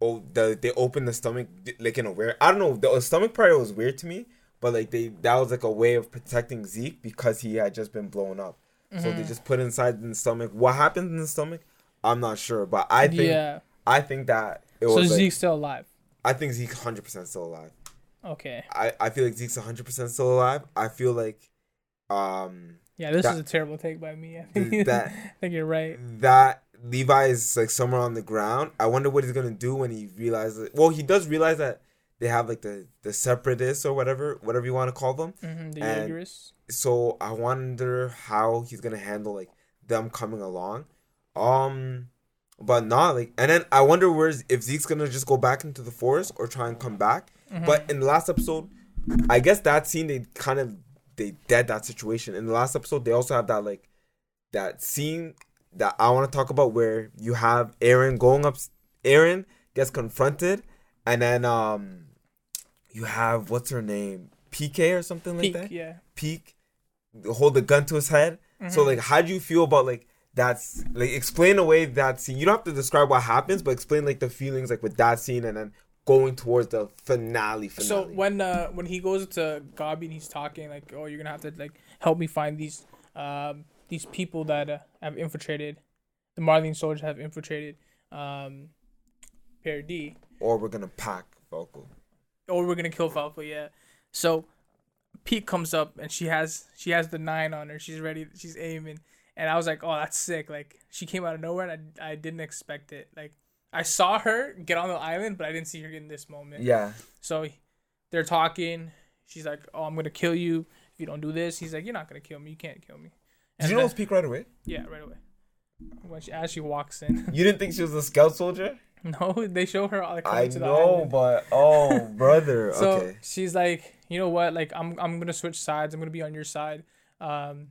Oh, the, they opened the stomach, like, in a weird... I don't know, the stomach part was weird to me, but, like, they that was, like, a way of protecting Zeke because he had just been blown up. Mm-hmm. So they just put inside in the stomach. What happened in the stomach? I'm not sure, but I think yeah. I think that it was, so Zeke's like, still alive? I think Zeke's one hundred percent still alive. Okay. I, I feel like Zeke's one hundred percent still alive. I feel like... um. Yeah, this that, is a terrible take by me. I think, that, I think you're right. That Levi is like somewhere on the ground. I wonder what he's gonna do when he realizes. Well, he does realize that they have like the, the separatists or whatever, whatever you want to call them. Mm-hmm, the Yeagerists. So I wonder how he's gonna handle like them coming along, um, but not like. And then I wonder where's if Zeke's gonna just go back into the forest or try and come back. Mm-hmm. But in the last episode, I guess that scene they kind of. They dead that situation. In the last episode, they also have that like that scene that I want to talk about where you have Eren going up. Eren gets confronted, and then um, you have what's her name, P K or something like Pieck, that. Yeah, Pieck hold the gun to his head. Mm-hmm. So like, how do you feel about like that's like explain away that scene? You don't have to describe what happens, but explain like the feelings like with that scene, and then. Going towards the finale, finale. So when uh, when he goes to Gabi and he's talking like, "Oh, you're gonna have to like help me find these um these people that uh, have infiltrated, the Marley soldiers have infiltrated um Paradis, or we're gonna pack Falco, or we're gonna kill Falco." Yeah. So Pieck comes up and she has she has the nine on her. She's ready. She's aiming, and I was like, "Oh, that's sick!" Like she came out of nowhere, and I I didn't expect it. Like. I saw her get on the island, but I didn't see her in this moment. Yeah. So they're talking. She's like, oh, I'm going to kill you if you don't do this. He's like, you're not going to kill me. You can't kill me. And did you know it was Pieck right away? Yeah, right away. When she, as she walks in. You didn't think she was a scout soldier? No, they show her like, coming I to the know, island. But oh, brother. So okay. She's like, you know what? Like, I'm I'm going to switch sides. I'm going to be on your side, um,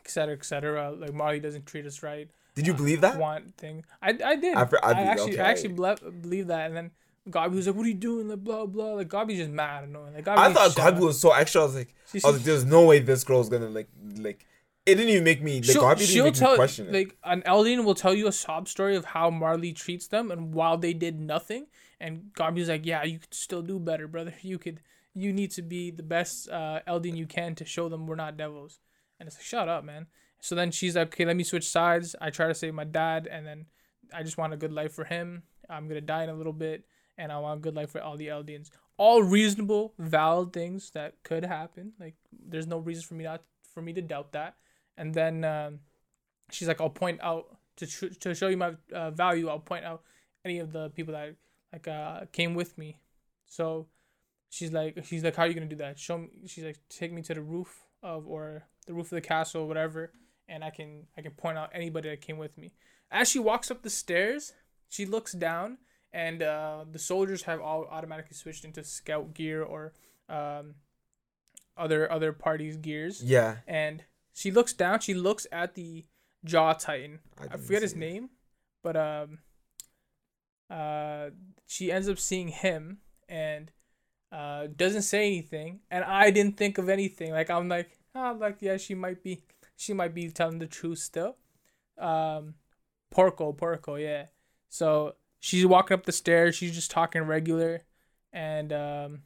et cetera, et cetera. Like, Marley doesn't treat us right. Did you believe that? Want thing. I, I did. After, I, I actually okay. I actually ble- believed that. And then Gabi was like, what are you doing? Like, blah, blah. Like, Gabi's just mad. Annoying. Like, Gabi I thought Gabi was so extra. I was like, she, she, I was like, there's no way this girl's going to, like, like, it didn't even make me, like, Gabi didn't make tell, me question it. Like, an Eldian will tell you a sob story of how Marley treats them and while they did nothing. And Gabi's like, yeah, you could still do better, brother. You could, you need to be the best uh, Eldian you can to show them we're not devils. And it's like, shut up, man. So then she's like, okay, let me switch sides. I try to save my dad, and then I just want a good life for him. I'm going to die in a little bit, and I want a good life for all the Eldians. All reasonable, valid things that could happen. Like, there's no reason for me not for me to doubt that. And then um, she's like, I'll point out, to tr- to show you my uh, value, I'll point out any of the people that like uh, came with me. So she's like, she's like, how are you going to do that? Show me. She's like, take me to the roof of, or the roof of the castle, or whatever. And I can I can point out anybody that came with me. As she walks up the stairs, she looks down, and uh, the soldiers have all automatically switched into scout gear or um, other other parties' gears. Yeah. And she looks down. She looks at the Jaw Titan. I, I forget his it. name, but um, uh, she ends up seeing him, and uh, doesn't say anything, and I didn't think of anything. Like, I'm like, oh, like, yeah, she might be, she might be telling the truth still. Um, Porco, Porco, yeah. So she's walking up the stairs. She's just talking regular, and um,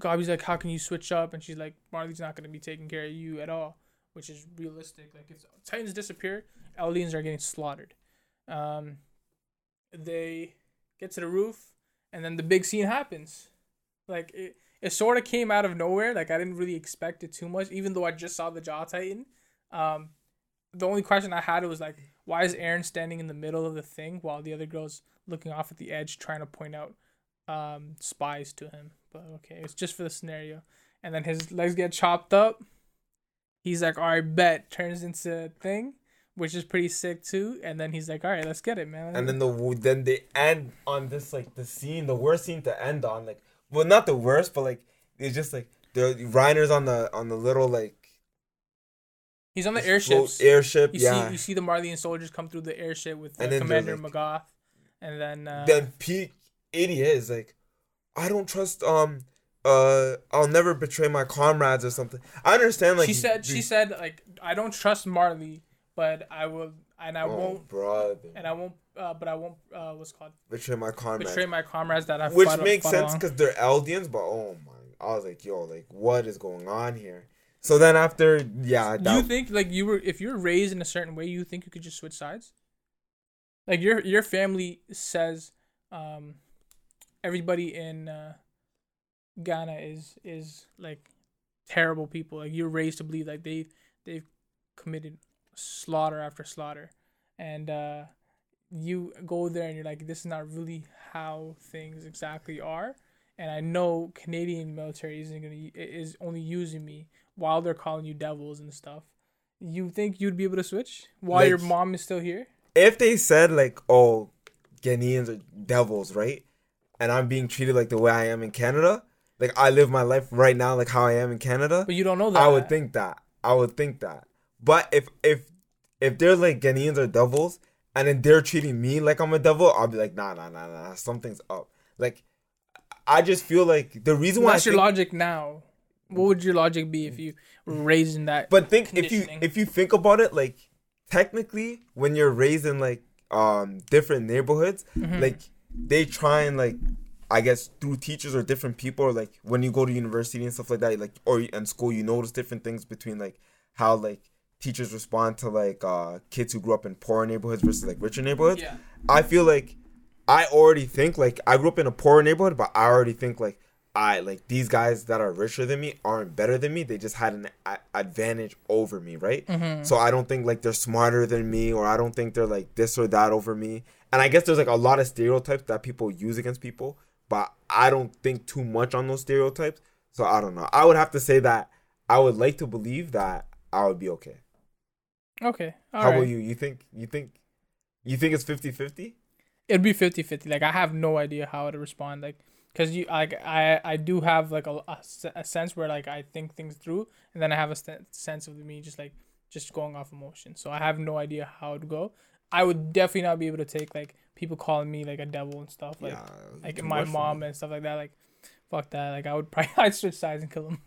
Gabi's like, how can you switch up? And she's like, Marley's not gonna be taking care of you at all, which is realistic. Like, if Titans disappear, Eldians are getting slaughtered. Um, they get to the roof, and then the big scene happens. Like, it, it sort of came out of nowhere. Like, I didn't really expect it too much, even though I just saw the Jaw Titan. Um, the only question I had was, like, why is Eren standing in the middle of the thing while the other girl's looking off at the edge trying to point out um, spies to him? But, okay, it's just for the scenario. And then his legs get chopped up. He's like, all right, bet. Turns into a thing, which is pretty sick too. And then he's like, all right, let's get it, man. And then the then they end on this, like, the scene, the worst scene to end on. Like, well, not the worst, but, like, it's just like the Reiner's on the on the little, like, he's on the airship. Airship, you yeah. See, you see the Marleyan soldiers come through the airship with the Commander, like, Magath, and then uh, then Pieck idiot is like, I don't trust um uh I'll never betray my comrades or something. I understand, like, she said these, she said like, I don't trust Marley, but I will, and I oh, won't, brother. and I won't, uh, but I won't, uh, what's it called? Betray my comrades. Betray my comrades that I Which fought, makes fought sense because they're Eldians, but oh my, I was like, yo, like, what is going on here? So then after, yeah. That, you think, like, you were, if you're raised in a certain way, you think you could just switch sides? Like, your your family says, um, everybody in uh, Ghana is, is, like, terrible people. Like, you're raised to believe, like, they, they've committed slaughter after slaughter, and uh you go there and you're like, this is not really how things exactly are, and I know Canadian military isn't gonna is only using me while they're calling you devils and stuff. You think you'd be able to switch while, like, your mom is still here? If they said, like, oh, Ghanaians are devils, right, and I'm being treated like the way I am in Canada, like, I live my life right now like how I am in Canada, but you don't know that. I would think that I would think that But if if if they're like, Ghanaians are devils, and then they're treating me like I'm a devil, I'll be like, nah, nah, nah, nah, something's up. Like, I just feel like the reason why. What's your logic now? What would your logic be if you were raised in that? But think if you if you think about it, like, technically, when you're raised in, like, um different neighborhoods, mm-hmm. like, they try and, like, I guess through teachers or different people, or, like, when you go to university and stuff like that, like, or in school, you notice different things between, like, how, like, teachers respond to, like, uh kids who grew up in poor neighborhoods versus, like, richer neighborhoods. Yeah. I feel like I already think, like, I grew up in a poorer neighborhood, but I already think, like, I like these guys that are richer than me aren't better than me. They just had an a- advantage over me, right? Mm-hmm. So I don't think, like, they're smarter than me, or I don't think they're, like, this or that over me. And I guess there's, like, a lot of stereotypes that people use against people, but I don't think too much on those stereotypes. So I don't know. I would have to say that I would like to believe that I would be okay. Okay. All How right. about you? You think you think you think it's fifty-fifty? It'd be fifty-fifty. Like, I have no idea how to respond. Like, because you like I, I do have, like, a, a sense where, like, I think things through, and then I have a st- sense of me just like just going off emotion. So I have no idea how it would go. I would definitely not be able to take, like, people calling me, like, a devil and stuff, like yeah, like my mom and stuff like that. Like, fuck that. Like, I would probably I'd switch sides and kill him.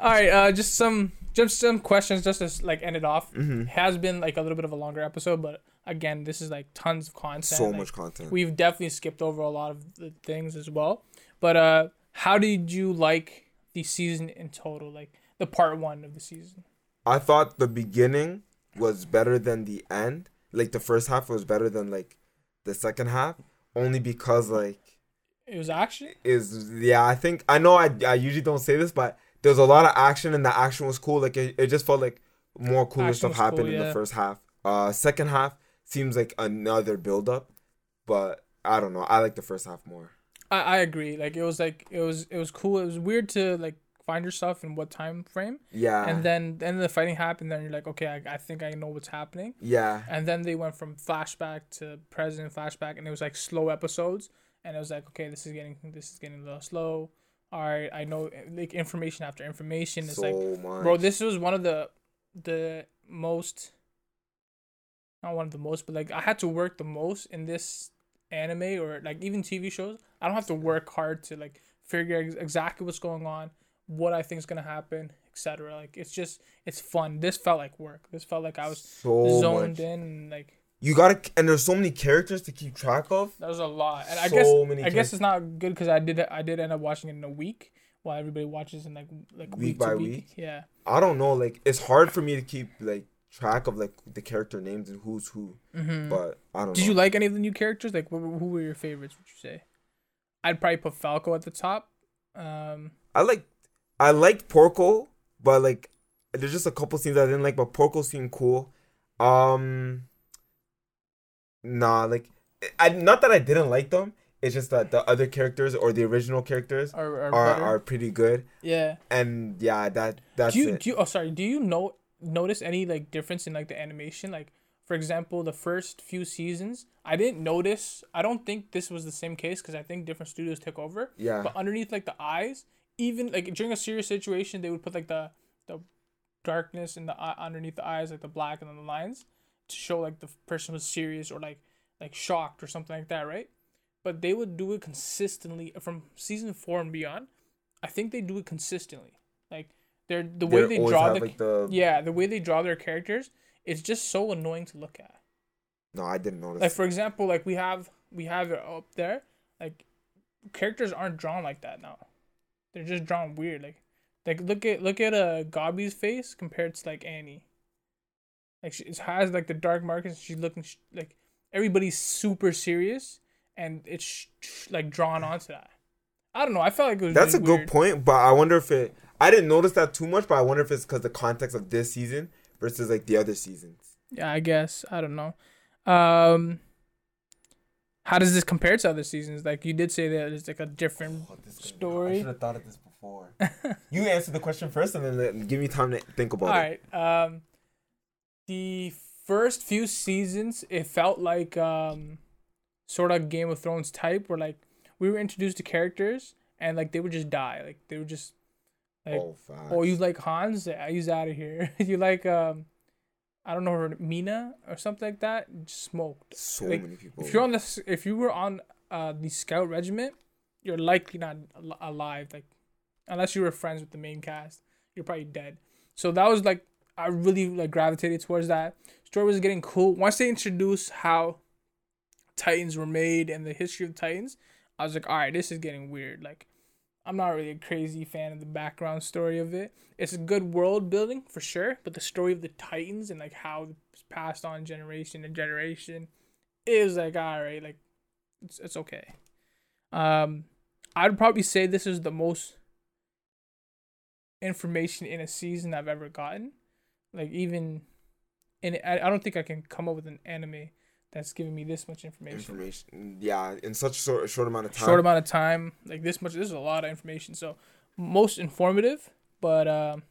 All right. Uh, just some just some questions just to, like, end it off. Mm-hmm. It has been, like, a little bit of a longer episode, but again, this is, like, tons of content. So, like, much content. We've definitely skipped over a lot of the things as well. But uh, how did you like the season in total? Like, the part one of the season? I thought the beginning was better than the end. Like, the first half was better than, like, the second half, only because, like, it was action? Is yeah, I think... I know I I usually don't say this, but there was a lot of action, and the action was cool. Like, it, it just felt like more cooler action stuff happened cool, yeah. in the first half. Uh, second half seems like another build-up, but I don't know. I like the first half more. I, I agree. Like, it was, like... It was it was cool. It was weird to, like, find yourself in what time frame. Yeah. And then, then the fighting happened, then you're like, okay, I, I think I know what's happening. Yeah. And then they went from flashback to present flashback, and it was, like, slow episodes. And I was like, okay, this is getting this is getting a little slow. All right, I know, like, information after information. It's so like, much. Bro, this was one of the the most, not one of the most, but, like, I had to work the most in this anime or like even T V shows, I don't have to work hard to like figure ex- exactly what's going on, what I think is gonna happen, et cetera. Like it's just it's fun. This felt like work. This felt like I was so zoned much. in and like. You gotta, and there's so many characters to keep track of. There's a lot, and I so guess many I characters. guess it's not good because I did I did end up watching it in a week while everybody watches in like like week, week by to week. week. Yeah. I don't know, like it's hard for me to keep like track of like the character names and who's who. Mm-hmm. But I don't. Did know. Did you like any of the new characters? Like, who were your favorites? Would you say? I'd probably put Falco at the top. Um, I like, I liked Porco, but like, there's just a couple scenes I didn't like, but Porco seemed cool. Um. Nah, like, I not that I didn't like them. It's just that the other characters or the original characters are are, are, are pretty good. Yeah. And yeah, that that's do you, it. Do you, oh, sorry. Do you know notice any like difference in like the animation? Like, for example, the first few seasons, I didn't notice. I don't think this was the same case because I think different studios took over. Yeah. But underneath like the eyes, even like during a serious situation, they would put like the the darkness in the eye underneath the eyes, like the black and then the lines. To show like the person was serious or like like shocked or something like that, right? But they would do it consistently from season four and beyond. I think they do it consistently. Like they're the way they, they draw the, like the yeah the way they draw their characters is just so annoying to look at. No, I didn't notice. Like for example, like we have we have it up there. Like characters aren't drawn like that now. They're just drawn weird. Like like look at look at a uh, Gabi's face compared to like Annie. Like she has like the dark markings. She's looking sh- like everybody's super serious, and it's sh- sh- like drawn onto that. I don't know. I felt like it was. That's really a weird. Good point, but I wonder if it. I didn't notice that too much, but I wonder if it's because the context of this season versus like the other seasons. Yeah, I guess I don't know. Um, how does this compare to other seasons? Like you did say that it's like a different oh, story. I should have thought of this before. You answer the question first, and then give me time to think about All it. All right. Um. The first few seasons, it felt like um, sort of Game of Thrones type, where like we were introduced to characters and like they would just die, like they would just like, oh, oh you like Hans, he's out of here. You like um, I don't know her Mina or something like that, smoked. So like, many people. If you're on this, if you were on uh the Scout Regiment, you're likely not al- alive, like unless you were friends with the main cast, you're probably dead. So that was like. I really like gravitated towards that. Story was getting cool. Once they introduced how Titans were made and the history of the Titans, I was like, all right, this is getting weird. Like, I'm not really a crazy fan of the background story of it. It's a good world building for sure, but the story of the Titans and like how it's passed on generation to generation is like, all right, like it's it's okay. Um, I'd probably say this is the most information in a season I've ever gotten. Like, even... in I, I don't think I can come up with an anime that's giving me this much information. Information. Yeah, in such a short, short amount of time. Short amount of time. Like, this much... This is a lot of information. So, most informative, but um,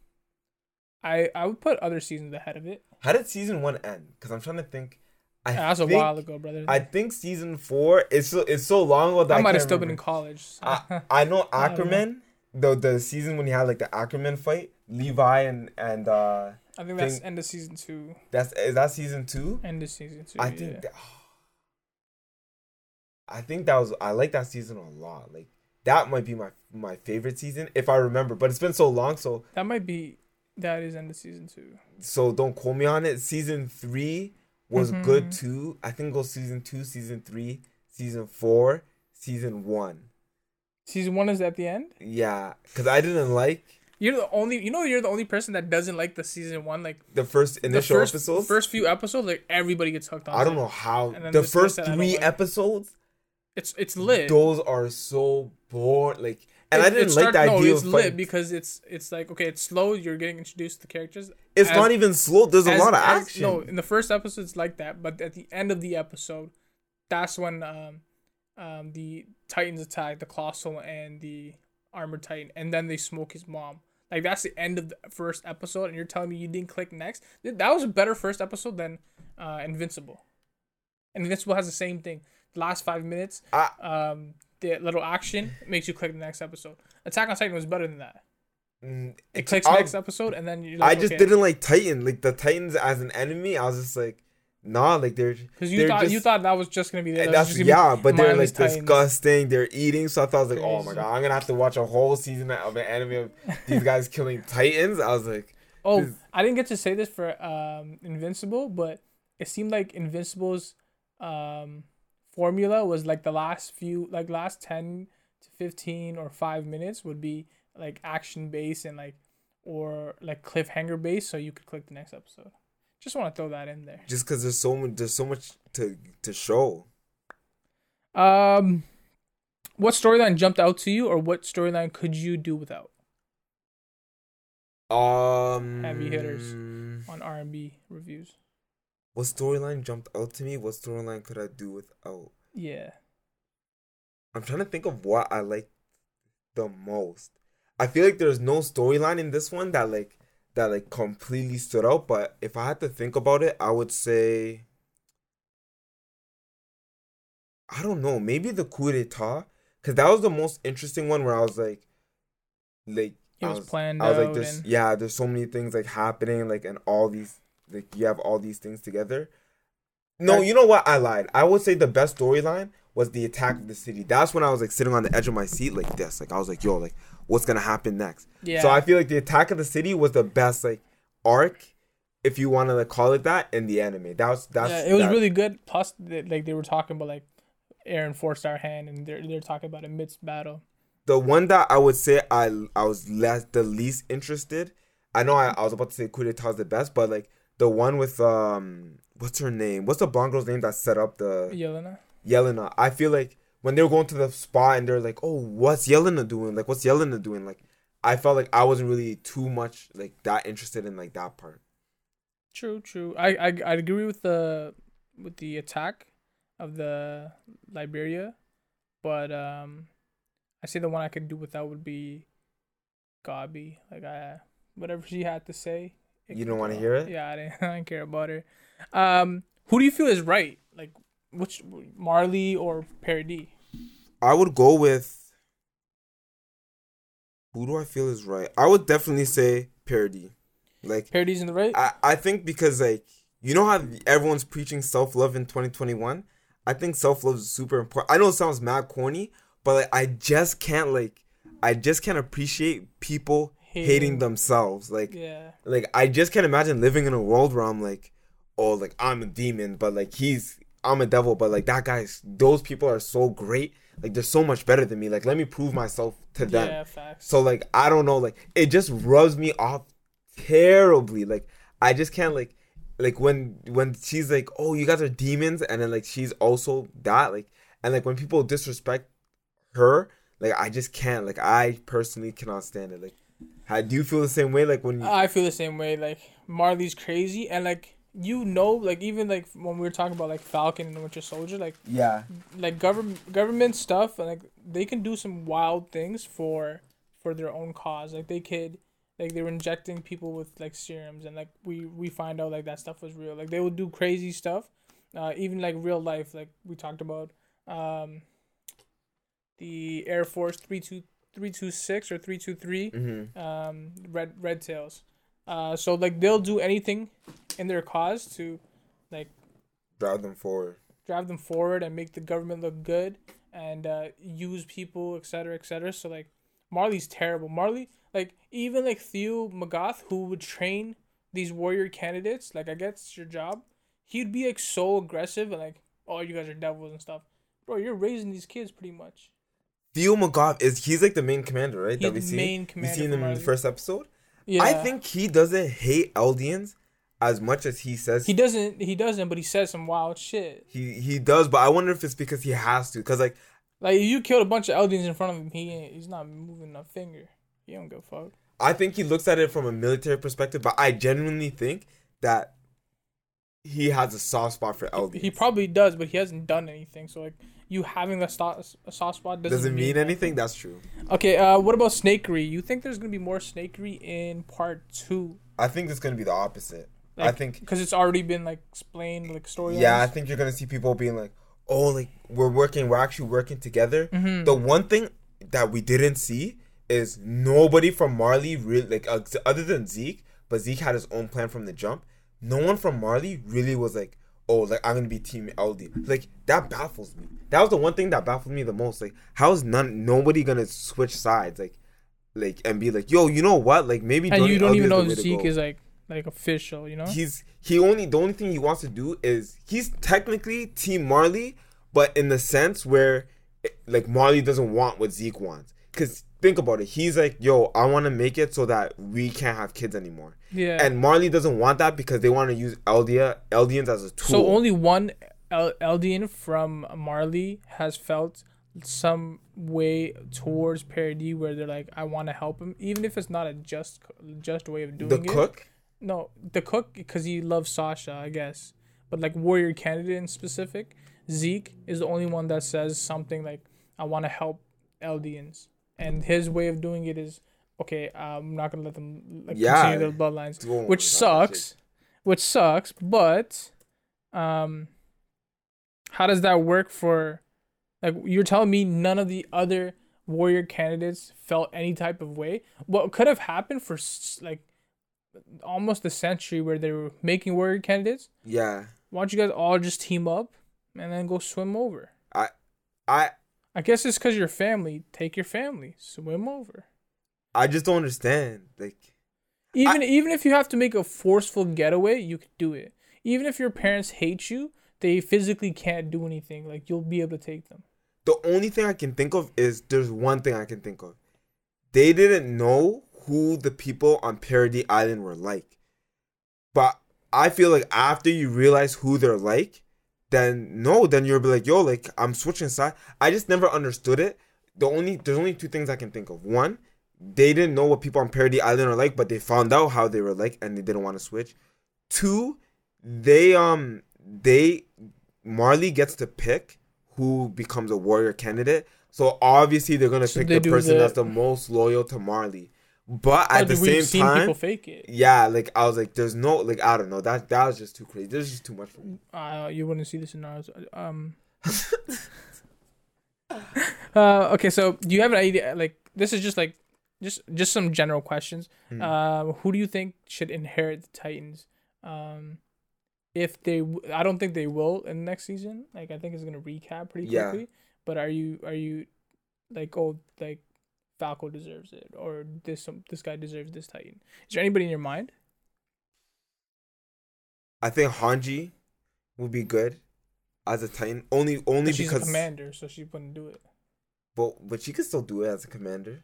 I I would put other seasons ahead of it. How did season one end? Because I'm trying to think... I yeah, that's think, a while ago, brother. I think season four... It's so, it's so long ago that I I might have still remember. Been in college. So. I, I know Ackerman, the, the season when he had, like, the Ackerman fight. Levi and... and uh, I think that's thing. End of season two. That's is that season two? End of season two. I yeah. think that, oh, I think that was I like that season a lot. Like that might be my my favorite season if I remember, but it's been so long, so that might be that is end of season two. So don't quote me on it. Season three was mm-hmm. good too. I think it goes season two, season three, season four, season one. Season one is at the end? Yeah. Cause I didn't like You're the only, you know, you're the only person that doesn't like the season one, like the first initial the first, episodes, first few episodes. Like everybody gets hooked on. I don't know how the first three episodes. Like. It's it's lit. Those are so bored. Like, and it, I didn't like start, the no, idea it's of lit fight. Because it's it's like okay, it's slow. You're getting introduced to the characters. It's as, not even slow. There's as, a lot of as, action. No, in the first episode, it's like that. But at the end of the episode, that's when um, um the Titans attack the Colossal and the Armored Titan, and then they smoke his mom. Like, that's the end of the first episode, and you're telling me you didn't click next? That was a better first episode than uh, Invincible. Invincible has the same thing. The last five minutes, ah. um, the little action makes you click the next episode. Attack on Titan was better than that. Mm, it clicks I, next episode, and then you're like, I just okay. didn't like Titan. Like, the Titans as an enemy, I was just like, Nah, like they're because you thought just, you thought that was just gonna be that that's just yeah, but they're like Titans. Disgusting. They're eating, so I thought I was like, oh my god, I'm gonna have to watch a whole season of an anime of these guys killing Titans. I was like, oh, this... I didn't get to say this for um, Invincible, but it seemed like Invincible's um, formula was like the last few, like last ten to fifteen or five minutes would be like action based and like or like cliffhanger based, so you could click the next episode. Just want to throw that in there. Just because there's so much, there's so much to to show. Um, what storyline jumped out to you, or what storyline could you do without? Um, heavy hitters on R and B reviews. What storyline jumped out to me? What storyline could I do without? Yeah. I'm trying to think of what I liked the most. I feel like there's no storyline in this one that like. that like completely stood out, but if I had to think about it, I would say, I don't know, maybe the coup d'etat, because that was the most interesting one where I was like, like it was, I was planned. I was like, there's and... yeah, there's so many things like happening, like and all these, like you have all these things together. No, That's... you know what? I lied. I would say the best storyline was the attack of the city. That's when I was like sitting on the edge of my seat like this, like I was like, yo, like. What's gonna happen next? Yeah. So I feel like the attack of the city was the best like arc, if you want to like, call it that, in the anime. That was that's yeah, it was that. really good. Plus, they, like they were talking about like Eren forced our hand, and they're they're talking about a midst battle. The one that I would say I I was less the least interested. I know I, I was about to say coup d'etat is the best, but like the one with um what's her name? What's the blonde girl's name that set up the Yelena? Yelena. I feel like. When they were going to the spa and they're like, oh, what's Yelena doing? Like, what's Yelena doing? Like, I felt like I wasn't really too much, like, that interested in, like, that part. True, true. I I, I agree with the with the attack of the Liberia. But um, I say the one I could do without would be Gabi. Like, I whatever she had to say. You don't want to hear it? Yeah, I didn't, I didn't care about her. Um, who do you feel is right? Like, which Marley or Paradis? I would go with. Who do I feel is right? I would definitely say Paradis. Like Paradis in the right. I, I think because like you know how everyone's preaching self love in twenty twenty-one. I think self love is super important. I know it sounds mad corny, but like I just can't like I just can't appreciate people hating, hating themselves. Like yeah. Like I just can't imagine living in a world where I'm like, oh, like I'm a demon, but like he's. I'm a devil, but, like, that guy's... Those people are so great. Like, they're so much better than me. Like, let me prove myself to them. Yeah, facts. So, like, I don't know. Like, it just rubs me off terribly. Like, I just can't, like... Like, when when she's like, oh, you guys are demons, and then, like, she's also that, like... And, like, when people disrespect her, like, I just can't. Like, I personally cannot stand it. Like, how, do you feel the same way? Like, when you... I feel the same way. Like, Marley's crazy, and, like... You know, like, even, like, when we were talking about, like, Falcon and Winter Soldier, like... Yeah. Like, government government stuff, like, they can do some wild things for for their own cause. Like, they could... Like, they were injecting people with, like, serums. And, like, we, we find out, like, that stuff was real. Like, they would do crazy stuff. Uh, even, like, real life. Like, we talked about um, the Air Force three two, three two six or three two three mm-hmm. um, Red Red Tails. Uh, so, like, they'll do anything... in their cause to, like, drive them forward, drive them forward, and make the government look good, and uh, use people, et cetera, et cetera. So like, Marley's terrible. Marley, like even like Theo Magath, who would train these warrior candidates, like I guess your job, he'd be like so aggressive and like, oh, you guys are devils and stuff, bro. You're raising these kids pretty much. Theo Magath is he's like the main commander, right? He's that we see. Main commander. We see him in the first episode. Yeah. I think he doesn't hate Eldians. As much as he says... He doesn't, He doesn't. but he says some wild shit. He he does, but I wonder if it's because he has to. Because, like... Like, you killed a bunch of Eldians in front of him. He He's not moving a finger. He don't give a fuck. I think he looks at it from a military perspective, but I genuinely think that he has a soft spot for Eldians. He, he probably does, but he hasn't done anything. So, like, you having a, st- a soft spot doesn't, doesn't mean... mean anything? That's true. Okay, uh, what about snakery? You think there's going to be more snakery in part two? I think it's going to be the opposite. Like, I think because it's already been like explained, like story. Yeah, lines. I think you're gonna see people being like, "Oh, like we're working, we're actually working together." Mm-hmm. The one thing that we didn't see is nobody from Marley really, like, uh, other than Zeke, but Zeke had his own plan from the jump. No one from Marley really was like, oh, like, I'm going to be Team Eldian. Like, that baffles me. That was the one thing that baffled me the most. Like, how is none, nobody going to switch sides? Like, like and be like, yo, you know what? Like, maybe... And Jordan you don't Eldian even is know Zeke is, like, like, official, you know? He's... He only... The only thing he wants to do is... He's technically Team Marley, but in the sense where, like, Marley doesn't want what Zeke wants. Because... Think about it. He's like, yo, I want to make it so that we can't have kids anymore. Yeah. And Marley doesn't want that because they want to use Eldia, Eldians as a tool. So only one El- Eldian from Marley has felt some way towards Paradis where they're like, I want to help him. Even if it's not a just just way of doing the it. The cook? No, the cook, because he loves Sasha, I guess. But like warrior candidate in specific, Zeke is the only one that says something like, I want to help Eldians. And his way of doing it is, okay, I'm not going to let them like, yeah. continue their bloodlines, oh, which sucks, which sucks. But um, how does that work for, like, you're telling me none of the other warrior candidates felt any type of way? What could have happened for, like, almost a century where they were making warrior candidates? Yeah. Why don't you guys all just team up and then go swim over? I, I... I guess it's because your family. Take your family. Swim over. I just don't understand. Like, even I, even if you have to make a forceful getaway, you could do it. Even if your parents hate you, they physically can't do anything. Like, you'll be able to take them. The only thing I can think of is, there's one thing I can think of. They didn't know who the people on Paradis Island were like. But I feel like after you realize who they're like, then no, then you'll be like, yo, like, I'm switching sides. I just never understood it. The only There's only two things I can think of. One, they didn't know what people on Paradis Island are like, but they found out how they were like, and they didn't want to switch. Two, they, um, they, Marley gets to pick who becomes a warrior candidate. So obviously they're going to so pick the person the... that's the most loyal to Marley. But oh, at the same seen time, people fake it. Yeah, like, I was like, there's no, like, I don't know. That that was just too crazy. There's just too much for me. Uh, you wouldn't see this in Naruto. Um, uh, okay, so do you have an idea? Like, this is just, like, just just some general questions. Mm. Uh, who do you think should inherit the Titans? Um, if they, w- I don't think they will in the next season. Like, I think it's going to recap pretty quickly. Yeah. But are you, are you, like, oh, like, Falco deserves it, or this some, this guy deserves this Titan? Is there anybody in your mind? I think Hanji would be good as a Titan, only only she's because she's a commander, so she wouldn't do it. But but she could still do it as a commander.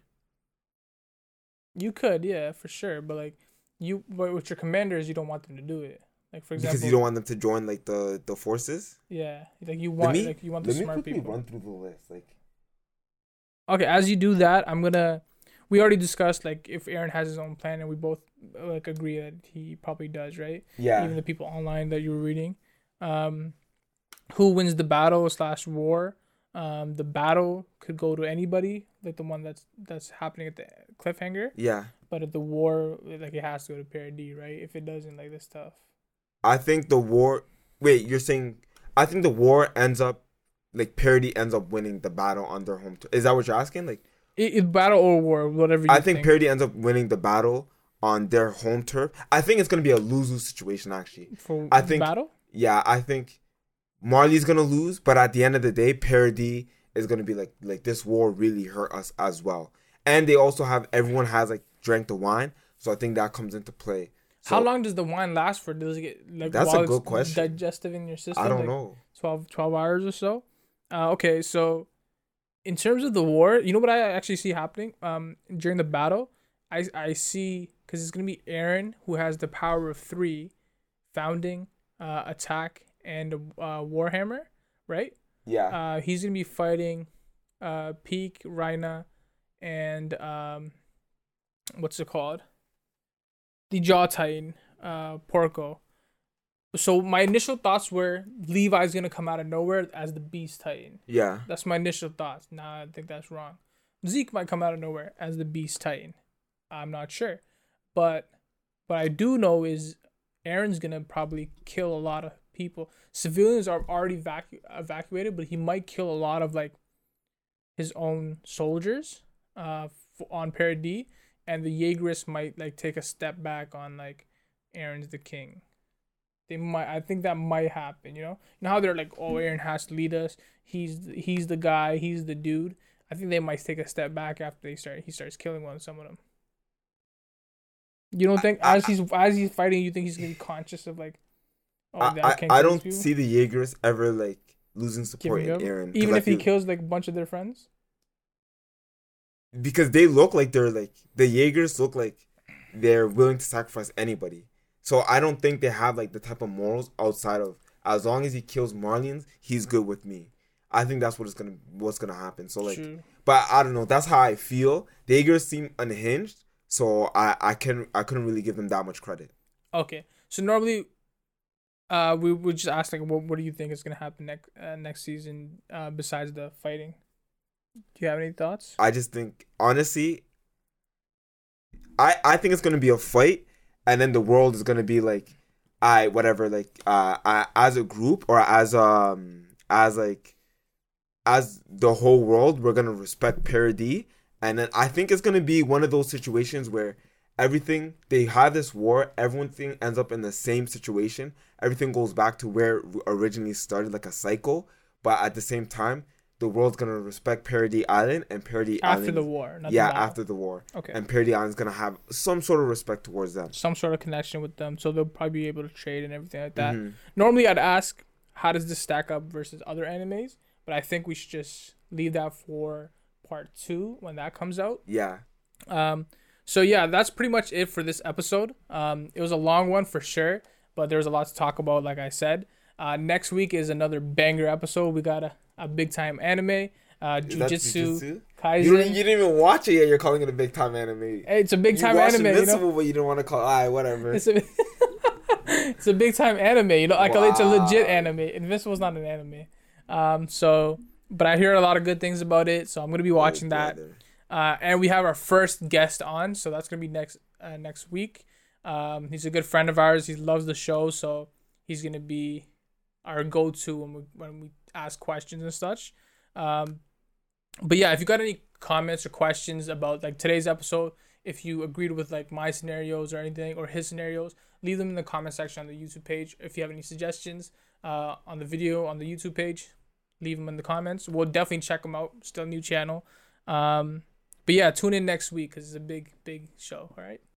You could, yeah, for sure. But like you, but with your commanders, you don't want them to do it. Like, for example, because you don't want them to join like the, the forces. Yeah, like you want me, like you want the smart people. Let me run through the list, like. Okay, as you do that, I'm gonna... We already discussed, like, if Eren has his own plan, and we both, like, agree that he probably does, right? Yeah. Even the people online that you were reading. Um, who wins the battle slash war? Um, the battle could go to anybody, like the one that's that's happening at the cliffhanger. Yeah. But at the war, like, it has to go to Paradis, right? If it doesn't, like, that's tough. I think the war... Wait, you're saying... I think the war ends up... Like, Paradis ends up winning the battle on their home turf. Is that what you're asking? Like, it, it battle or war, whatever you I think. I think Paradis ends up winning the battle on their home turf. I think it's going to be a lose-lose situation, actually. For I think, battle? Yeah, I think Marley's going to lose, but at the end of the day, Paradis is going to be like, like, this war really hurt us as well. And they also have, everyone has, like, drank the wine, so I think that comes into play. So, how long does the wine last for? Does it get, like, that's while a good it's question. Digestive in your system? I don't like, know. twelve, twelve hours or so? Uh, okay, so in terms of the war, you know what I actually see happening um, during the battle? I I see, because it's going to be Eren, who has the power of three, Founding, uh, Attack, and uh, Warhammer, right? Yeah. Uh, he's going to be fighting uh, Pieck, Reiner, and um, what's it called? The Jaw Titan, uh, Porco. So my initial thoughts were Levi's gonna come out of nowhere as the Beast Titan. Yeah, that's my initial thoughts. Nah, I think that's wrong. Zeke might come out of nowhere as the Beast Titan. I'm not sure, but what I do know is Eren's gonna probably kill a lot of people. Civilians are already evacu- evacuated, but he might kill a lot of like his own soldiers uh, f- on Paradis, and the Yeagerist might like take a step back on like Eren's the king. They might. I think that might happen. You know, you know how they're like, oh, Eren has to lead us. He's he's the guy. He's the dude. I think they might take a step back after they start. He starts killing one. Some of them. You don't think I, as I, he's as he's fighting, you think he's gonna be conscious of like, oh, I, that I can't. I, I don't people? see the Yeagers ever like losing support in Eren, even if feel, he kills like a bunch of their friends. Because they look like they're like the Yeagers look like they're willing to sacrifice anybody. So I don't think they have like the type of morals outside of as long as he kills Marlians, he's good with me. I think that's what is gonna what's gonna happen. So like, True. But I don't know. That's how I feel. The Yeagers seem unhinged. So I, I can I couldn't really give them that much credit. Okay, so normally, uh, we would just ask like, what what do you think is gonna happen next uh, next season? Uh, besides the fighting, do you have any thoughts? I just think honestly, I I think it's gonna be a fight, and then the world is gonna be like, I whatever like uh I, as a group or as um as like, as the whole world we're gonna respect Paradis. And then I think it's going to be one of those situations where everything, they have this war, everything ends up in the same situation. Everything goes back to where it originally started, like a cycle. But at the same time, the world's going to respect Paradis Island and Paradis Island. After the war. Yeah, now. after the war. Okay. And Paradis Island's going to have some sort of respect towards them. Some sort of connection with them. So they'll probably be able to trade and everything like that. Mm-hmm. Normally, I'd ask, how does this stack up versus other animes? But I think we should just leave that for part two when that comes out. Yeah. Um so yeah, that's pretty much it for this episode. Um it was a long one for sure, but there's a lot to talk about, like I said. Uh next week is another banger episode. We got a, a big time anime, uh Jujutsu Kaisen. You didn't, you didn't even watch it yet, you're calling it a big time anime. Hey, it's a big time anime. You watched Invincible, but you didn't want to call it, alright, whatever. It's a, it's a big time anime, you know. I call wow. It's a legit anime. Invincible's not an anime. Um so But I hear a lot of good things about it, so I'm going to be watching oh, that. Uh, and we have our first guest on, so that's going to be next uh, next week. Um, he's a good friend of ours. He loves the show, so he's going to be our go-to when we, when we ask questions and such. Um, but yeah, if you got any comments or questions about like today's episode, if you agreed with like my scenarios or anything, or his scenarios, leave them in the comment section on the YouTube page. If you have any suggestions uh, on the video on the YouTube page, leave them in the comments. We'll definitely check them out. Still new channel. Um, but yeah, tune in next week because it's a big, big show. All right.